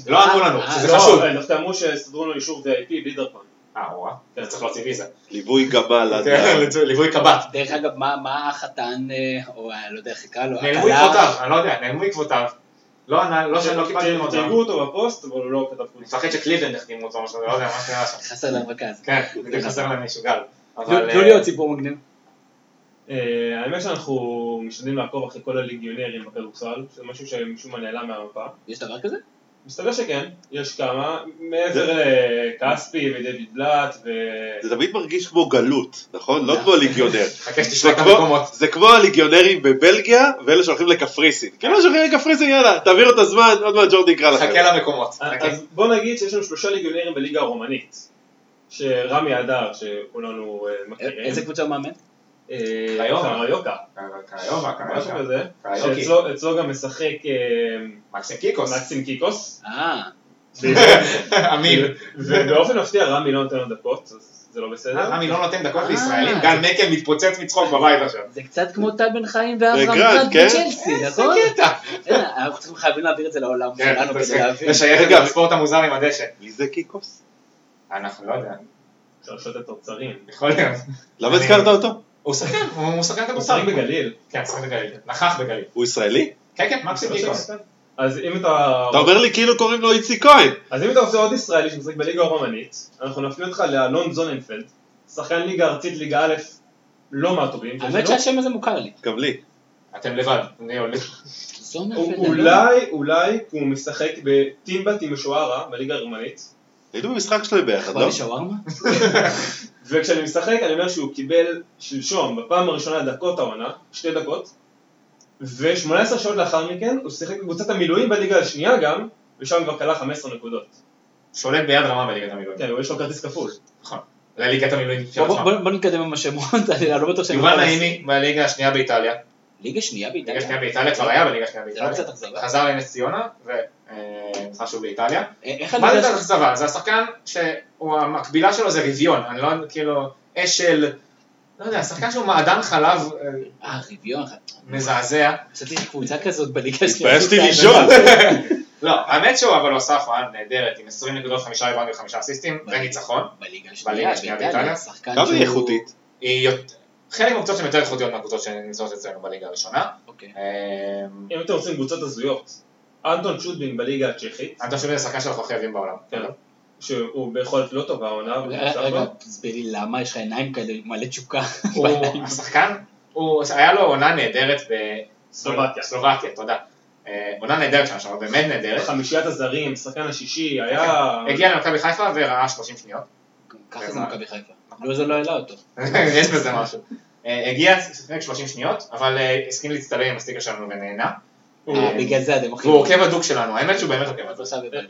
לא אמרו לנו, שזה חשוב. אנחנו אמרו שסדרו לנו אישור וי איי פי בלי דרכון. אה, רואה, זה צריך להוציא ויזה. ליווי גבל. ליווי קבט. דרך אגב, מה החתן, או לא יודע, חיכה לו. נעלמו עקבותיו, אני לא יודע, נעלמו עקבותיו. לא שאני לא קיבלתי אותם. תרגעו אותו בפוסט, אבל הוא לא כתב פוסט. נפחד שקליבלנד החתימו אותו, לא יודע, מה קרה שם. חסר למרכז. כן, זה חסר למישהו גל. תנו לי עוד סיפור מגניב. האמת שאנחנו משתדלים לעקוב אחרי כל הליגיונרים בכדורסל, זה משהו שמשום מה נעלם מהמפה. יש דבר כזה? מסתבר שכן, יש כמה, מעבר לקספי ודויד בלאט ו... זה תמיד מרגיש כמו גלות, נכון? לא כמו הליגיונר. זה כמו הליגיונרים בבלגיה ואלה שהולכים לקפריסין. כאילו שהולכים לקפריסין, יאללה, תעביר את הזמן, עוד מעט ג'ורדי יקרא לכם. חכה למקומות. אז בוא נגיד שיש לנו שלושה ליגיונרים בליגה הרומנית, שרמי אדר, שכולנו מכירים. איזה קבוצה מאמן? קריוקה, קריוקה, משהו כזה, שאצלו גם משחק מקסים קיקוס, מקסים קיקוס, אמיר, ובאופן מפתיע רמי לא נותן לו דקות, זה לא בסדר, רמי לא נותן דקות לישראלים, גל מקל מתפוצץ מצחוק בבית עכשיו, זה קצת כמו טל בן חיים ואברהם בצ'לסי, נכון? אנחנו צריכים חייבים להעביר את זה לעולם, לשייך את הספורט המוזר עם הדשא, מי זה קיקוס? אנחנו לא יודעים, שלושות התוצרים, יכול להיות, למה הזכרת אותו? הוא שחקן, הוא שחקן כדורסל. הוא שחק בגליל. כן, שחק בגליל. נחח בגליל. הוא ישראלי? כן, כן, מקסים קיקוס. אז אם אתה... אתה אומר לי כאילו קוראים לו איציק כהן. אז אם אתה עושה עוד ישראלי שמשחק בליגה הרומנית, אנחנו נפנה אותך לאלון זוננפלד, שחקן ליגה ארצית, ליגה א', לא מהטובים. האמת שהשם הזה מוכר לי. גם לי. אתם לבד. אולי, אולי, הוא משחק בטימבט עם משוערה, בליגה הרומנית. היינו במשחק שלו ביחד, לא? וכשאני משחק, אני אומר שהוא קיבל שלשום, בפעם הראשונה דקות העונה, שתי דקות, ו-שמונה עשרה שעות לאחר מכן, הוא שיחק בקבוצת המילואים בליגה השנייה גם, ושם כבר קלה חמש עשרה נקודות. שולט ביד רמה בליגת המילואים. כן, יש לו כרטיס כפול. נכון. לליגת המילואים. בוא נתקדם עם השמות, אני לא בטוח שאני... יובל נעימי, בליגה השנייה באיטליה. ליגה שנייה באיטליה? ליגה שנייה באיטליה, כבר היה בליגה שנייה באיטליה. זה לא קצת אכזבה. חזר לנס ציונה, ונצחה שוב באיטליה. מה זה קצת אכזבה? זה השחקן שהמקבילה שלו זה ריביון, אני לא כאילו, אשל, לא יודע, השחקן שהוא מעדן חלב. אה, ריביון. מזעזע. קצת יש קבוצה כזאת בליגה שנייה. התפעשתי לישון. לא, האמת שהוא אבל עושה הפרעה נהדרת, עם עשרים נקודה חמש ריבאונד וחמישה אסיסטים, וניצחון. בליגה השנייה באיטליה. כמה היא איכותית? חלק מהקבוצות שהן יותר איכותיות מהקבוצות שנמצאות אצלנו בליגה הראשונה. אוקיי. אם אתם רוצים קבוצות הזויות, אנטון שוטבין בליגה הצ'כית. אנטון שוטבין זה שחקן שאנחנו הכי אוהבים בעולם. כן. שהוא ביכולת לא טובה, עונה. רגע, תסביר לי למה יש לך עיניים כאלה מלא תשוקה. השחקן, היה לו עונה נהדרת בסלובקיה. סלובקיה, תודה. עונה נהדרת שם, שם באמת נהדרת. חמישיית הזרים, שחקן השישי, היה... הגיע למכבי חיפה וראה שלושים שניות. ככה זה מכבי חיפה. לא, זה לא העלה אותו. יש בזה משהו. הגיע שלושים שניות, אבל הסכים להצטלם עם הסטיקה שלנו ונהנה. בגלל זה אתם הולכים. הוא עוקב הדוק שלנו, האמת שהוא באמת עוקב.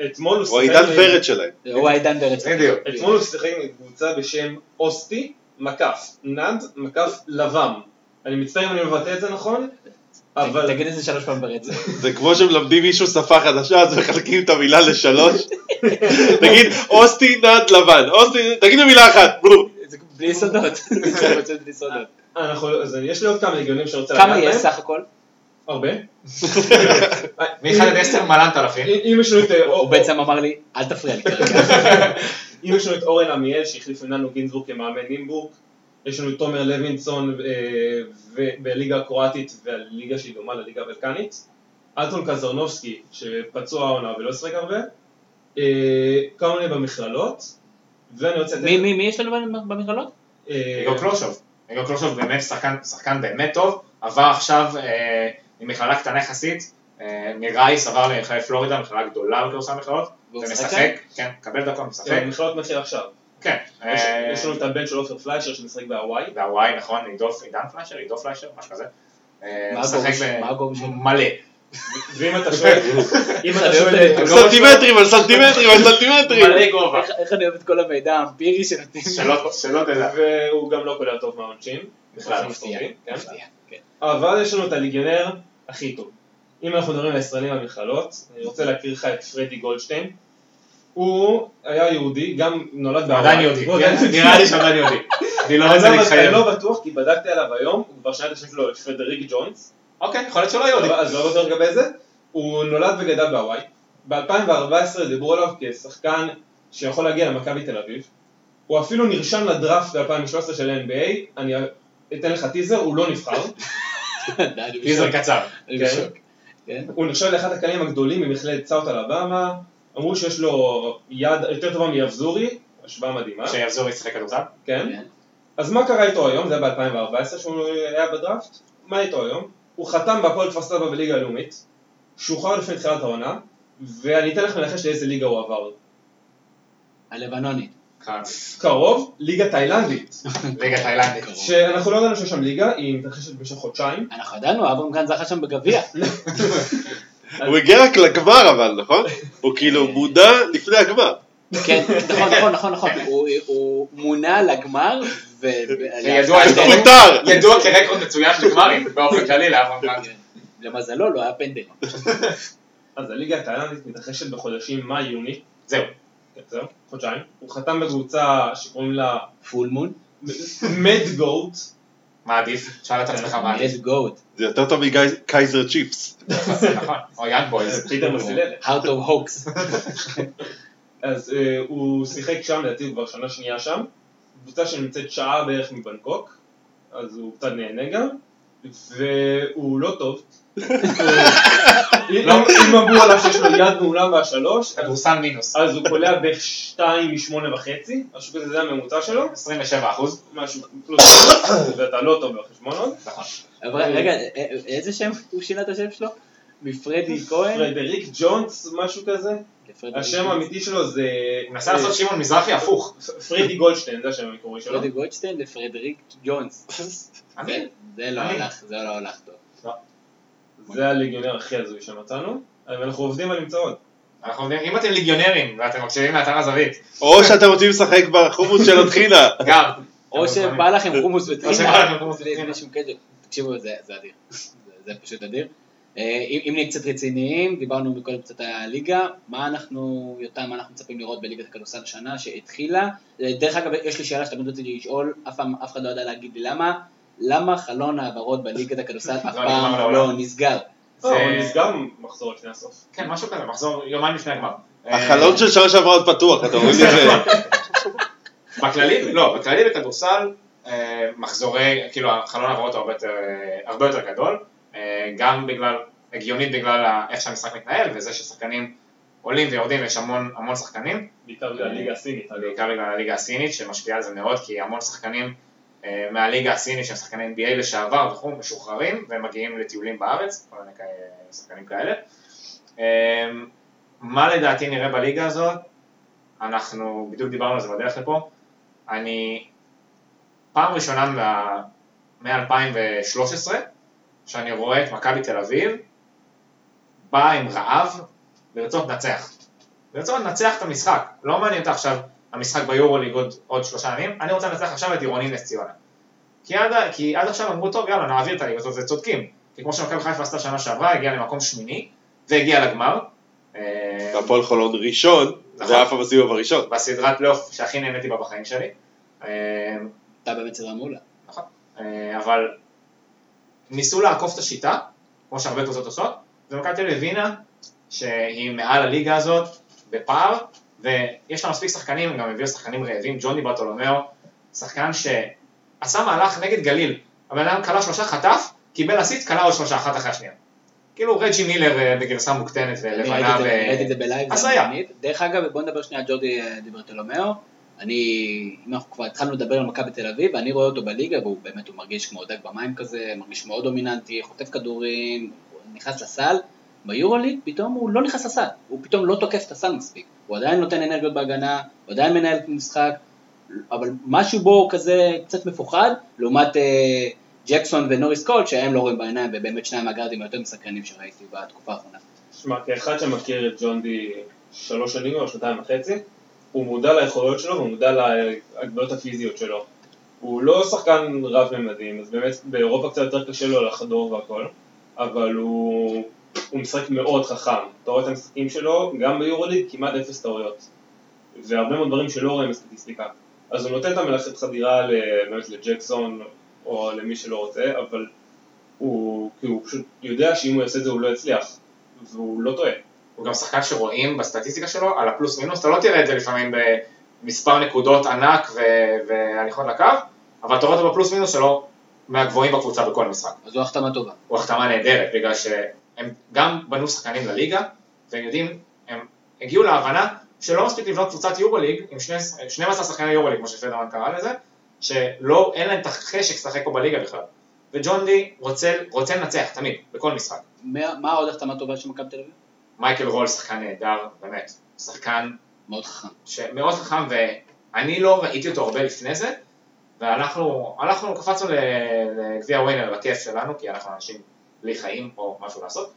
אתמול הוא עידן ורד שלהם. הוא עידן ורד שלהם. אתמול הוא שיחק עם קבוצה בשם אוסטי מקף. נד מקף לבם. אני מצטער אם אני מבטא את זה נכון, אבל... תגיד איזה שלוש פעם ברצף. זה כמו שמלמדים מישהו שפה חדשה, אז מחלקים את המילה לשלוש. תגיד אוסטי נד לבן. תגיד במילה אחת, ברור. בלי סודות, בלי סודות. אז יש לי עוד כמה ליגיונים שרוצה להגיד בהם. כמה יש סך הכל? הרבה. מאחד עד עשר מלנת אלפים. הוא בעצם אמר לי, אל תפריע לי כרגע. אם יש לנו את אורן עמיאל שהחליף לנו גינזבורג כמאמן נימבורג, יש לנו את תומר לוינסון בליגה הקרואטית והליגה שהיא דומה לליגה הבלקנית, אלטון קזרנובסקי שפצוע העונה ולא שחק הרבה, כמה מיני במכללות, מי יש לנו במכללות? ניגו קלושוב. ניגו קלושוב באמת שחקן באמת טוב, עבר עכשיו ממכללה קטנה יחסית, מרייס עבר למכללה פלורידה, מכללה גדולה בקורסה מכללות, ומשחק, כן, קבל דקות, משחק. מכללות מתחיל עכשיו. כן. יש לנו את הבן של אופר פליישר שמשחק בהוואי. בהוואי, נכון, עידן פליישר, עידו פליישר, משהו כזה. מה הגובה שלו? מלא. ואם אתה שואל, אם אתה שואל, סנטימטרים על סנטימטרים על סנטימטרים. מלא גובה. איך אני אוהב את כל המידע האמפירי שנותנים. שלא תדע. והוא גם לא קולע טוב מהעונשין. בכלל, מפתיע. אבל יש לנו את הליגיונר הכי טוב. אם אנחנו מדברים לישראלים במכללות, אני רוצה להכיר לך את פרדי גולדשטיין. הוא היה יהודי, גם נולד בהוואי. עדיין יהודי, נראה לי שעדיין יהודי. אני לא רוצה להתחייב. אני לא בטוח, כי בדקתי עליו היום, הוא כבר שנה את השם שלו, פרדריק ג'ונס. אוקיי, יכול להיות שלא יהודי. אז לא בטוח לגבי זה. הוא נולד וגדל בהוואי. ב-אלפיים וארבע עשרה דיברו עליו כשחקן שיכול להגיע למכבי תל אביב. הוא אפילו נרשם לדראפט ב-אלפיים ושלוש עשרה של N B A. אני אתן לך טיזר, הוא לא נבחר. טיזר קצר. הוא נרשם לאחד הקלעים הגדולים במכללת סאות' אלבמה. אמרו שיש לו יד יותר טובה מיבזורי, השוואה מדהימה. שיבזורי שחק כדורסל? כן. אז מה קרה איתו היום? זה היה ב-אלפיים וארבע עשרה שהוא היה בדראפט. מה איתו היום? הוא חתם בהפועל כפר סבא בליגה הלאומית, שוחרר לפני תחילת העונה, ואני אתן לך לנחש לאיזה ליגה הוא עבר. הלבנונית. קרוב, ליגה תאילנדית. ליגה תאילנדית. שאנחנו לא יודענו שיש שם ליגה, היא מתרחשת במשך חודשיים. אנחנו ידענו, אברהם כאן זכה שם בגביע. הוא הגיע רק לגמר אבל, נכון? הוא כאילו מונה לפני הגמר. כן, נכון, נכון, נכון. הוא מונה לגמר, וידוע כרקורד מצוין של גמרים, באופן כללי לאברהם כאן. למזלו, לא היה פנדל. אז הליגה התאילנדית מתרחשת בחודשים מאי-יוני. זהו. זהו, חודשיים. הוא חתם בקבוצה שקוראים לה פול מון. מד גוט. מה עדיף? שאל את עצמך מה עדיף. מד גוט. זה יותר טוב מקייזר צ'יפס. נכון, או יאנג בויז. פיטר מסיללה. הארט אוף הוקס. אז הוא שיחק שם, לדעתי כבר שנה שנייה שם. קבוצה שנמצאת שעה בערך מבנקוק. אז הוא קצת נהנה גם. והוא לא טוב. אם אמרו עליו שיש לו יד מעולה והשלוש, אז הוא קולע בשתיים משמונה וחצי, משהו כזה, זה הממוצע שלו, עשרים ושבע אחוז, משהו פלוס, ואתה לא טוב בחשבון עוד. אבל רגע, איזה שם הוא שינה את השם שלו? מפרדי כהן? פרדריק ג'ונס, משהו כזה? השם האמיתי שלו זה... נסה לעשות שמעון מזרחי הפוך. פרדי גולדשטיין, זה השם המקורי שלו. פרדי גולדשטיין לפרדריק ג'ונס. זה לא הולך, זה לא הולך טוב. זה הליגיונר הכי הזוי שמצאנו, ואנחנו עובדים על למצוא עוד. אם אתם ליגיונרים ואתם מקשיבים לאתר הזווית, או שאתם רוצים לשחק בחומוס של הטחינה, או שבא לכם חומוס וטחינה, תקשיבו, זה אדיר, זה פשוט אדיר. אם נהיה קצת רציניים, דיברנו מקודם קצת על הליגה, מה אנחנו, יותם, מה אנחנו מצפים לראות בליגת הכדורסל השנה שהתחילה. דרך אגב, יש לי שאלה שתמיד רציתי לשאול, אף אחד לא יודע להגיד לי למה, למה חלון העברות בליגת הכדורסל אף פעם לא נסגר? זה נסגר מחזור לפני הסוף. כן, משהו כזה, מחזור יומיים לפני הגמר. החלון של שנה שעברה עוד פתוח, אתה רואים את זה. בכללי, לא, בכללי בכדורסל, מחזורי, כאילו, החלון העברות הוא הרבה יותר גדול, גם בגלל, הגיונית בגלל איך שהמשחק מתנהל, וזה ששחקנים עולים ויורדים, יש המון המון שחקנים. בעיקר בגלל הליגה הסינית. בעיקר בגלל הליגה הסינית, שמשפיעה על זה מאוד, כי המון שחקנים מהליגה הסינית של שחקני N B A לשעבר וכו' משוחררים והם מגיעים לטיולים בארץ, כל מיני שחקנים כאלה. מה לדעתי נראה בליגה הזאת? אנחנו בדיוק דיברנו על זה בדרך לפה. אני פעם ראשונה מ-אלפיים ושלוש עשרה שאני רואה את מכבי תל אביב באה עם רעב לרצות לנצח. לרצות לנצח את המשחק, לא מעניין אותה עכשיו המשחק ביורוליג עוד, עוד שלושה ימים, אני רוצה לנצח עכשיו את עירוני נס ציונה. כי עד, כי עד עכשיו אמרו טוב, יאללה, נעביר את הליגה, זה צודקים. כי כמו שמכבי חיפה עשתה שנה שעברה, הגיעה למקום שמיני, והגיעה לגמר. והפועל חולון ראשון, זה אף בסיבוב הראשון. בסדרת פלייאוף שהכי נהניתי בה בחיים שלי. אתה באמת סדרה מעולה. נכון. אבל ניסו לעקוף את השיטה, כמו שהרבה קבוצות עושות, ומכבי תל אביב הבינה שהיא מעל הליגה הזאת בפער, ויש לה מספיק שחקנים, גם הביאו שחקנים רעבים, ג'וני ברטולומיאו, שחקן שעשה מהלך נגד גליל, הבן אדם קלה שלושה חטף, קיבל אסיסט, קלה עוד שלושה אחת אחרי השנייה. כאילו רג'י מילר בגרסה מוקטנת ולבנה ו... אני ראיתי את זה בלייב. דרך אגב, בוא נדבר שנייה על ג'וני ברטולומיאו, אני, אם אנחנו כבר התחלנו לדבר על מכבי תל אביב, ואני רואה אותו בליגה, והוא באמת, הוא מרגיש כמו דג במים כזה, מרגיש מאוד דומיננטי, חוטף כדורים, נכנס לסל, ביורוליג פתאום הוא לא נכנס לסל, הוא פתאום לא תוקף את הסל מספיק, הוא עדיין נותן אנרגיות בהגנה, הוא עדיין מנהל את המשחק, אבל משהו בו כזה קצת מפוחד, לעומת אה, ג'קסון ונוריס קול, שהם לא רואים בעיניים, ובאמת שניים הגרדים היותר מסקרנים שראיתי בתקופה האחרונה. שמע, כאחד שמכיר את ג'ונדי שלוש שנים או שנתיים וחצי, הוא מודע ליכולות שלו, הוא מודע להגבלות הפיזיות שלו. הוא לא שחקן רב-ממדים, אז באמת באירופה קצת יותר קשה לו לחדור והכל, אבל הוא, הוא משחק מאוד חכם. אתה רואה את המשחקים שלו, גם ביורוליג, כמעט אפס טעויות. והרבה מאוד דברים שלא רואים בסטטיסטיקה. אז הוא נותן את המלאכת חדירה באמת לג'קסון או למי שלא רוצה, אבל הוא, הוא פשוט יודע שאם הוא יעשה את זה הוא לא יצליח, והוא לא טועה. הוא גם שחקן שרואים בסטטיסטיקה שלו, על הפלוס מינוס, אתה לא תראה את זה לפעמים במספר נקודות ענק והליכות לקו, אבל אתה רואה את הפלוס מינוס שלו מהגבוהים בקבוצה בכל משחק. אז הוא החתמה טובה. הוא החתמה נהדרת, בגלל שהם גם בנו שחקנים לליגה, והם יודעים, הם הגיעו להבנה שלא מספיק לבנות קבוצת יורוליג, עם שנים עשר שחקני יורוליג, כמו שפדרמן קרא לזה, שלא, אין להם חשק לשחק פה בליגה בכלל. וג'ונדי רוצה, רוצה לנצח, תמיד, בכל משחק. מה, מה עוד החתמה טובה של מכבי תל אביב? מייקל רול, שחקן נהדר, באמת, שחקן מאוד חכם, מאוד חכם, ואני לא ראיתי אותו הרבה לפני זה, ואנחנו אנחנו קפצנו לגביע ווינר לכיף שלנו, כי אנחנו אנשים בלי חיים או משהו לעשות,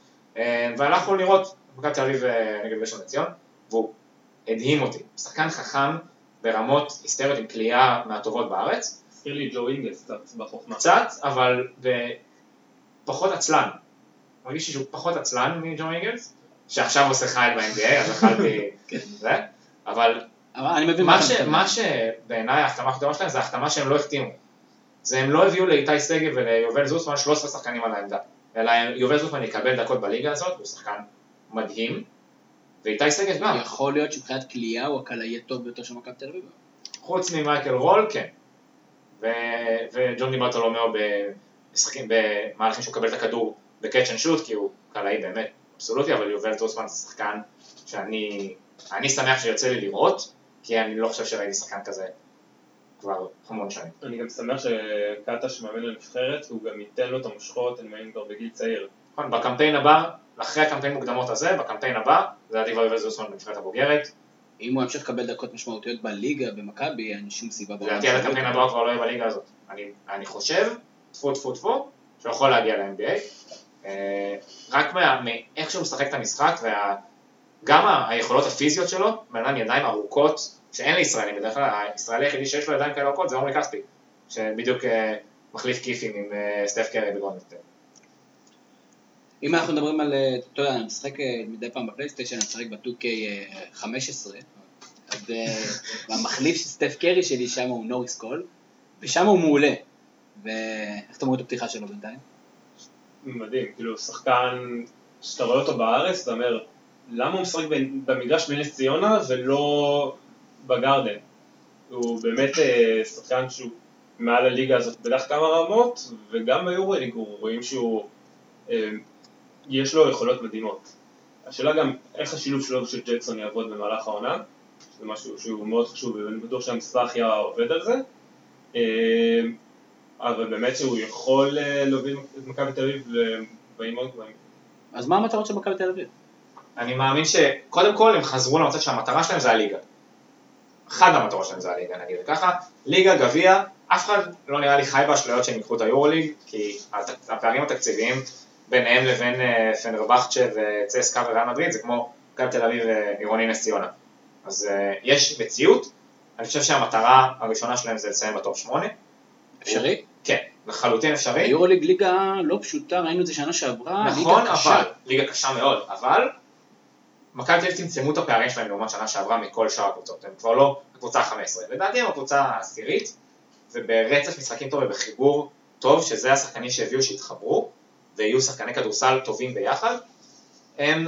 ואנחנו לראות מכבי תל אביב נגד ראשון לציון, והוא הדהים אותי, שחקן חכם ברמות היסטריות עם כלייה מהטובות בארץ. תזכיר לי ג'ו אינגלס קצת בחוכמה. קצת, אבל פחות עצלן, מרגישתי שהוא פחות עצלן מג'ו אינגלס, שעכשיו עושה חייל ב-אן בי איי, אז אכלתי זה, אבל מה שבעיניי ההחתמה החתמה שלהם, זה ההחתמה שהם לא החתימו. זה הם לא הביאו לאיתי סגל וליובל זוסמן שלושה שחקנים על העמדה, אלא יובל זוסמן יקבל דקות בליגה הזאת, הוא שחקן מדהים, ואיתי סגל גם. יכול להיות שבחיית קליעה הוא הקלעי טוב ביותר של מכבי תל אביב. חוץ ממייקל רול, כן. וג'ון ברטולומיאו במהלכים שהוא קבל את הכדור בקאץ' אנד שוט, כי הוא קלעי באמת. אבסולוטי, אבל יובל טוסמן זה שחקן שאני אני שמח שיוצא לי לראות, כי אני לא חושב שראיתי שחקן כזה כבר המון שנים. אני גם שמח שקאטה שמאמן לנבחרת, הוא גם ייתן לו את המושכות, אני מאמין כבר בגיל צעיר. נכון, בקמפיין הבא, אחרי הקמפיין מוקדמות הזה, בקמפיין הבא, זה עדיין יובל טוסמן בנבחרת הבוגרת. אם הוא ימשיך לקבל דקות משמעותיות בליגה, במכבי, אין שום סיבה בעולם. לדעתי על הקמפיין הבא כבר לא יהיה בליגה הזאת. אני, אני חושב, תפו, תפו, תפו, שהוא יכול להגיע ל-אן בי איי. רק מאיך שהוא משחק את המשחק וגם היכולות הפיזיות שלו, מעניין ידיים ארוכות שאין לישראלים, בדרך כלל הישראלי היחידי שיש לו ידיים כאלה ארוכות זה רוני כהן, שבדיוק מחליף כיפים עם סטף קרי בגונדנטר. אם אנחנו מדברים על, אתה יודע, אני משחק מדי פעם בפלייסטיישן, אני משחק ב-טו קיי חמש עשרה, והמחליף של סטף קרי שלי שם הוא נוריס קול, ושם הוא מעולה, ואיך אתה אומר את הפתיחה שלו בינתיים? מדהים, כאילו שחקן שאתה רואה אותו בארץ, אתה אומר למה הוא משחק במגרש בנס ציונה ולא בגרדן? הוא באמת שחקן שהוא מעל הליגה הזאת בדרך כמה רמות, וגם ביורוליג רואים שהוא יש לו יכולות מדהימות. השאלה גם איך השילוב שלו של ג'קסון יעבוד במהלך העונה, זה משהו שהוא מאוד חשוב ואני בטוח שהמסלחיה עובד על זה, אבל באמת שהוא יכול להוביל את מכבי תל אביב ובאימון כבאים. אז מה המטרות של מכבי תל אביב? אני מאמין שקודם כל הם חזרו למצב שהמטרה שלהם זה הליגה. אחת המטרות שלהם זה הליגה, נגיד ככה. ליגה, גביע, אף אחד לא נראה לי חי באשליות שהם יקחו את היורוליג, כי הפערים התקציביים ביניהם לבין פנרבחצ'ה וצסקה וריאל מדריד, זה כמו מכבי תל אביב ועירוני נס ציונה. אז יש מציאות, אני חושב שהמטרה הראשונה שלהם זה לסיים בטופ שמונה. אפשרי? כן, לחלוטין אפשרי. היורוליג ליגה לא פשוטה, ראינו את זה שנה שעברה, נכון, אבל, ליגה קשה מאוד, אבל מכבי תל אביב צמצמו את הפערים שלהם לעומת שנה שעברה מכל שאר הקבוצות, הם כבר לא הקבוצה ה-חמש עשרה, לדעתי הם הקבוצה העשירית, וברצף משחקים טוב ובחיבור טוב, שזה השחקנים שהביאו שהתחברו, ויהיו שחקני כדורסל טובים ביחד, הם,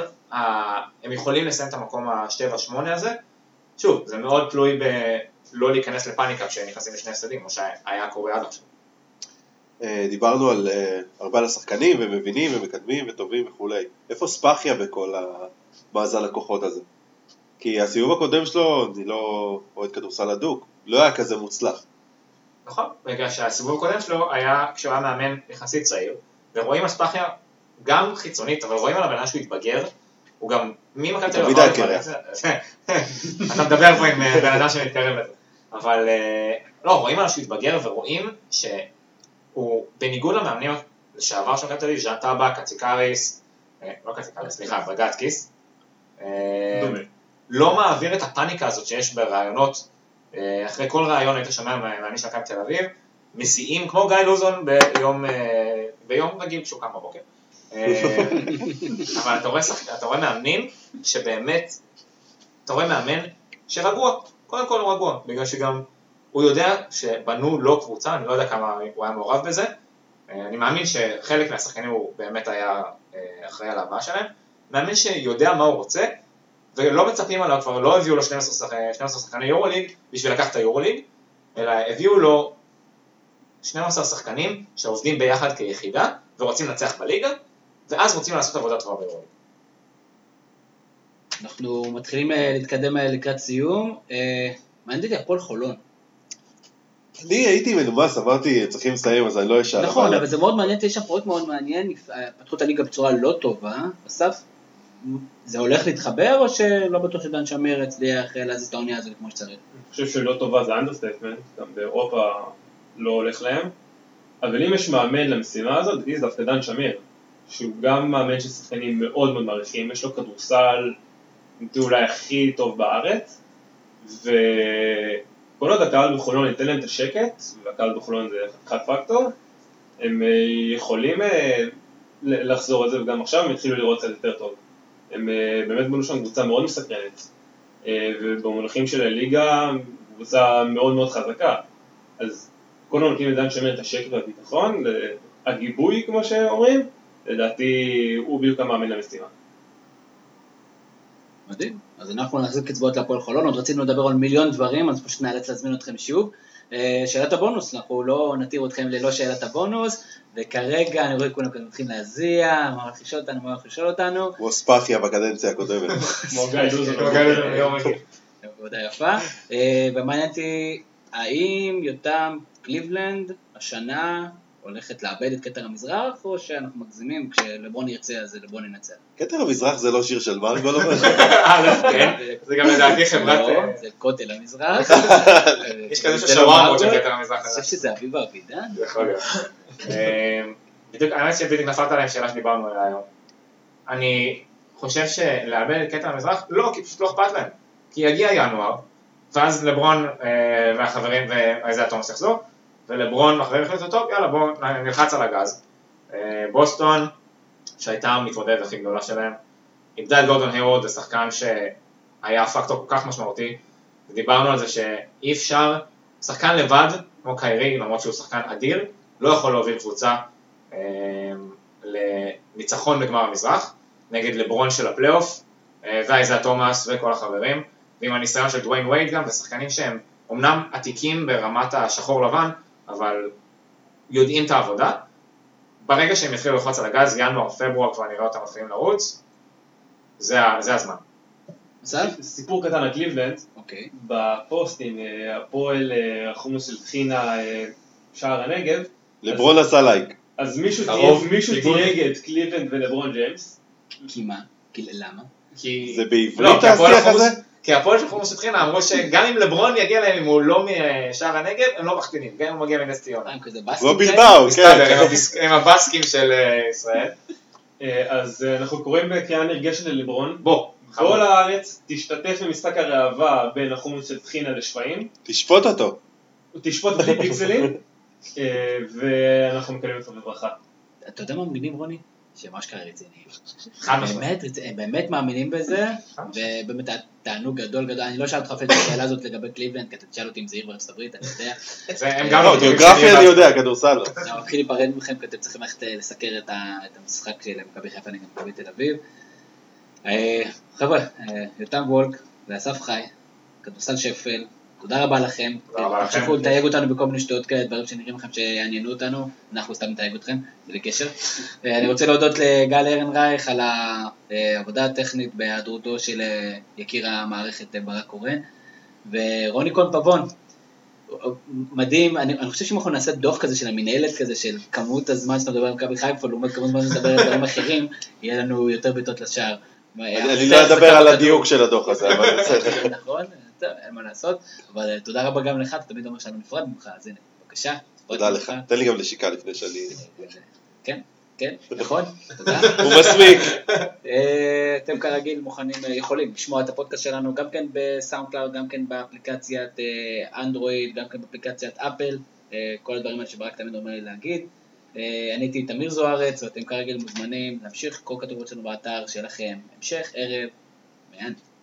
הם יכולים לסיים את המקום ה-שבע שמונה הזה, שוב, זה מאוד תלוי בלא להיכנס לפאניקה כשנכנסים לשני הסדים, כמו שהיה קורה עד עכשיו. דיברנו על הרבה לשחקנים ומבינים ומקדמים וטובים וכולי. איפה ספחיה בכל המאזן הכוחות הזה? כי הסיבוב הקודם שלו, אני לא רואה את כדורסל הדוק, לא היה כזה מוצלח. נכון, בגלל שהסיבוב הקודם שלו היה כשהוא היה מאמן יחסית צעיר, ורואים אספחיה גם חיצונית, אבל רואים על הבנה שהוא התבגר, הוא גם, מי מכבי תל אביב? אתה מדבר פה עם בן אדם שמתקרב לזה. אבל לא, רואים עליו שהוא התבגר, ורואים שהוא, בניגוד למאמנים שעבר של מכבי תל אביב, ז'אטה בא, קציקריס, לא קציקריס, סליחה, ברגת כיס, לא מעביר את הפאניקה הזאת שיש ברעיונות, אחרי כל רעיון היית שומע מהמאמנים של מכבי תל אביב, מסיעים כמו גיא לוזון ביום, ביום רגיל כשהוא קם בבוקר. אבל אתה רואה, אתה רואה מאמנים שבאמת, אתה רואה מאמן שרגוע, קודם כל הוא רגוע, בגלל שגם הוא יודע שבנו לא קבוצה, אני לא יודע כמה הוא היה מעורב בזה, אני מאמין שחלק מהשחקנים הוא באמת היה אחראי על הבאה שלהם, מאמין שיודע מה הוא רוצה, ולא מצפים עליו, כבר לא הביאו לו שנים עשר שחקני יורוליג בשביל לקחת את היורוליג, אלא הביאו לו שנים עשר שחקנים שעובדים ביחד כיחידה, ורוצים לנצח בליגה, ואז רוצים לעשות עבודה טובה ביורוליג. אנחנו מתחילים להתקדם לקראת סיום, מעניין לי הפועל חולון. אני הייתי מנומס, אמרתי צריכים לסיים, אז אני לא אשאל. נכון, אבל זה מאוד מעניין, יש הפרויקט מאוד מעניין, פתחו את הליגה בצורה לא טובה, אסף, זה הולך להתחבר או שלא בטוח שדן שמיר הצליח להזיז את האונייה הזאת כמו שצריך? אני חושב שלא טובה זה אנדרסטייטמנט, גם באירופה לא הולך להם, אבל אם יש מאמן למשימה הזאת, זה דווקא דן שמיר, שהוא גם מאמן ששחקנים מאוד מאוד מעריכים, יש לו כדורסל אולי הכי טוב בארץ, וכל עוד הקהל בחולון ניתן להם את השקט, והקהל בחולון זה חד פקטור, הם יכולים לחזור את זה, וגם עכשיו הם התחילו לראות קצת יותר טוב. הם באמת בנו שם קבוצה מאוד מסקרנת, ובמונחים של הליגה קבוצה מאוד מאוד חזקה, אז כל עוד נותנים לדן שמר את השקט והביטחון, הגיבוי כמו שאומרים, לדעתי הוא בדיוק המאמן למשימה. מדהים, אז אנחנו נחזיק קצבאות לפועל חולון, עוד רצינו לדבר על מיליון דברים, אז פשוט נאלץ להזמין אתכם שוב. שאלת הבונוס, אנחנו לא נתיר אתכם ללא שאלת הבונוס, וכרגע אני רואה כולם כאן מתחילים להזיע, מה הולך לשאול אותנו, מה הולך לשאול אותנו. כמו ספחיה בקדנציה הקודמת. כמו גיא לוזון, כמו גיא לוזון, יום רגיל. עבודה יפה. ומעניינתי, האם יותם קליבלנד השנה הולכת לאבד את כתר המזרח, או שאנחנו מגזימים, כשלברון ירצה, אז לברון ינצל. כתר המזרח זה לא שיר של מרגו, לא משהו. אה, לא, כן. זה גם לדעתי חברת... לא, זה כותל המזרח. יש כזה ששמר מאוד של כתר המזרח. אני חושב שזה אביב אבידן. זה יכול להיות. האמת שבדיוק נפלת עליהם שאלה שדיברנו עליה היום. אני חושב שלאבד את כתר המזרח, לא, כי פשוט לא אכפת להם. כי יגיע ינואר, ואז לברון והחברים ואיזה אטום סכזו, ולברון מחבר החליטו טוב, יאללה בואו נלחץ על הגז. בוסטון, שהייתה המתמודדת הכי גדולה שלהם, איבדה את גורדון היוורד, זה שחקן שהיה פקטור כל כך משמעותי, ודיברנו על זה שאי אפשר, שחקן לבד, כמו קיירי, למרות שהוא שחקן אדיר, לא יכול להוביל קבוצה לניצחון בגמר המזרח, נגד לברון של הפלייאוף, ואיזה תומאס וכל החברים, ועם הניסיון של דוויין וייד גם, ושחקנים שהם אמנם עתיקים ברמת השחור לבן, אבל יודעים את העבודה. ברגע שהם יתחילו ללחוץ על הגז, ינואר, פברואר, כבר נראה אותם מתחילים לרוץ, זה, זה הזמן. סיפור קטן על קליבלנד, okay. בפוסטים, הפועל, החומוס של תחינה, שער הנגב. לברון עשה לייק. אז מישהו תייג את קליבלנד ולברון ג'יימס. כי מה? כי למה? כי... זה בעברית השיח הזה? כי הפועל של חומוס שטחינה אמרו שגם אם לברון יגיע להם, אם הוא לא משער הנגב, הם לא מחתינים, גם אם הוא מגיע מנס ציונה. הם כזה בסקים? לא בלבאו, כן. הם הבסקים של ישראל. אז אנחנו קוראים בקריאה נרגשת ללברון. בוא. כל הארץ תשתתף במשחק הראווה בין החומוס שטחינה לשפיים. תשפוט אותו. תשפוט בלי פיקסלים, ואנחנו מקבלים אותו בברכה. אתה יודע מה מגנים, רוני? שמאשכרה רציניים. הם באמת מאמינים בזה, ובאמת תענוג גדול גדול. אני לא שאל אותך אפילו את השאלה הזאת לגבי קליבלנד, כי אתה תשאל אותי אם זה עיר בארצות הברית, אני יודע. הם גם לא, גיאוגרפיה אני יודע, כדורסל. אני מתחיל להיפרד מכם, כי אתם צריכים ללכת לסקר את המשחק של מכבי חיפה נגד מכבי תל אביב. חבר'ה, יותם וולק ואסף חי, כדורסל שפל, תודה רבה לכם. תשכחו לתייג אותנו בכל מיני שטויות כאלה, דברים שנראים לכם שיעניינו אותנו, אנחנו סתם נתייג אתכם, זה בקשר. אני רוצה להודות לגל ארנרייך על העבודה הטכנית בהיעדרותו של יקיר המערכת ברק קורן, ורוני כהן פבון. מדהים, אני, אני חושב שאם אנחנו נעשה דוח כזה של המנהלת כזה, של כמות הזמן שאתה מדבר עם מכבי חיפה, לעומת כמות זמן שאתה מדבר על דברים אחרים, יהיה לנו יותר ביתות לשער. אני לא אדבר על הדיוק של הדוח הזה, אבל בסדר. נכון, אין מה לעשות, אבל תודה רבה גם לך, אתה תמיד אומר שאני נפרד ממך, אז הנה, בבקשה. תודה לך, תן לי גם לשיקה לפני שאני... כן, כן, נכון, תודה. הוא מסמיק. אתם כרגיל מוכנים, יכולים לשמוע את הפודקאסט שלנו, גם כן בסאונדקלאוד, גם כן באפליקציית אנדרואיד, גם כן באפליקציית אפל, כל הדברים האלה שברק תמיד אומר לי להגיד. אני הייתי תמיר זוארץ, ואתם כרגיל מוזמנים להמשיך כל כתובות שלנו באתר שלכם. המשך ערב, מעניין.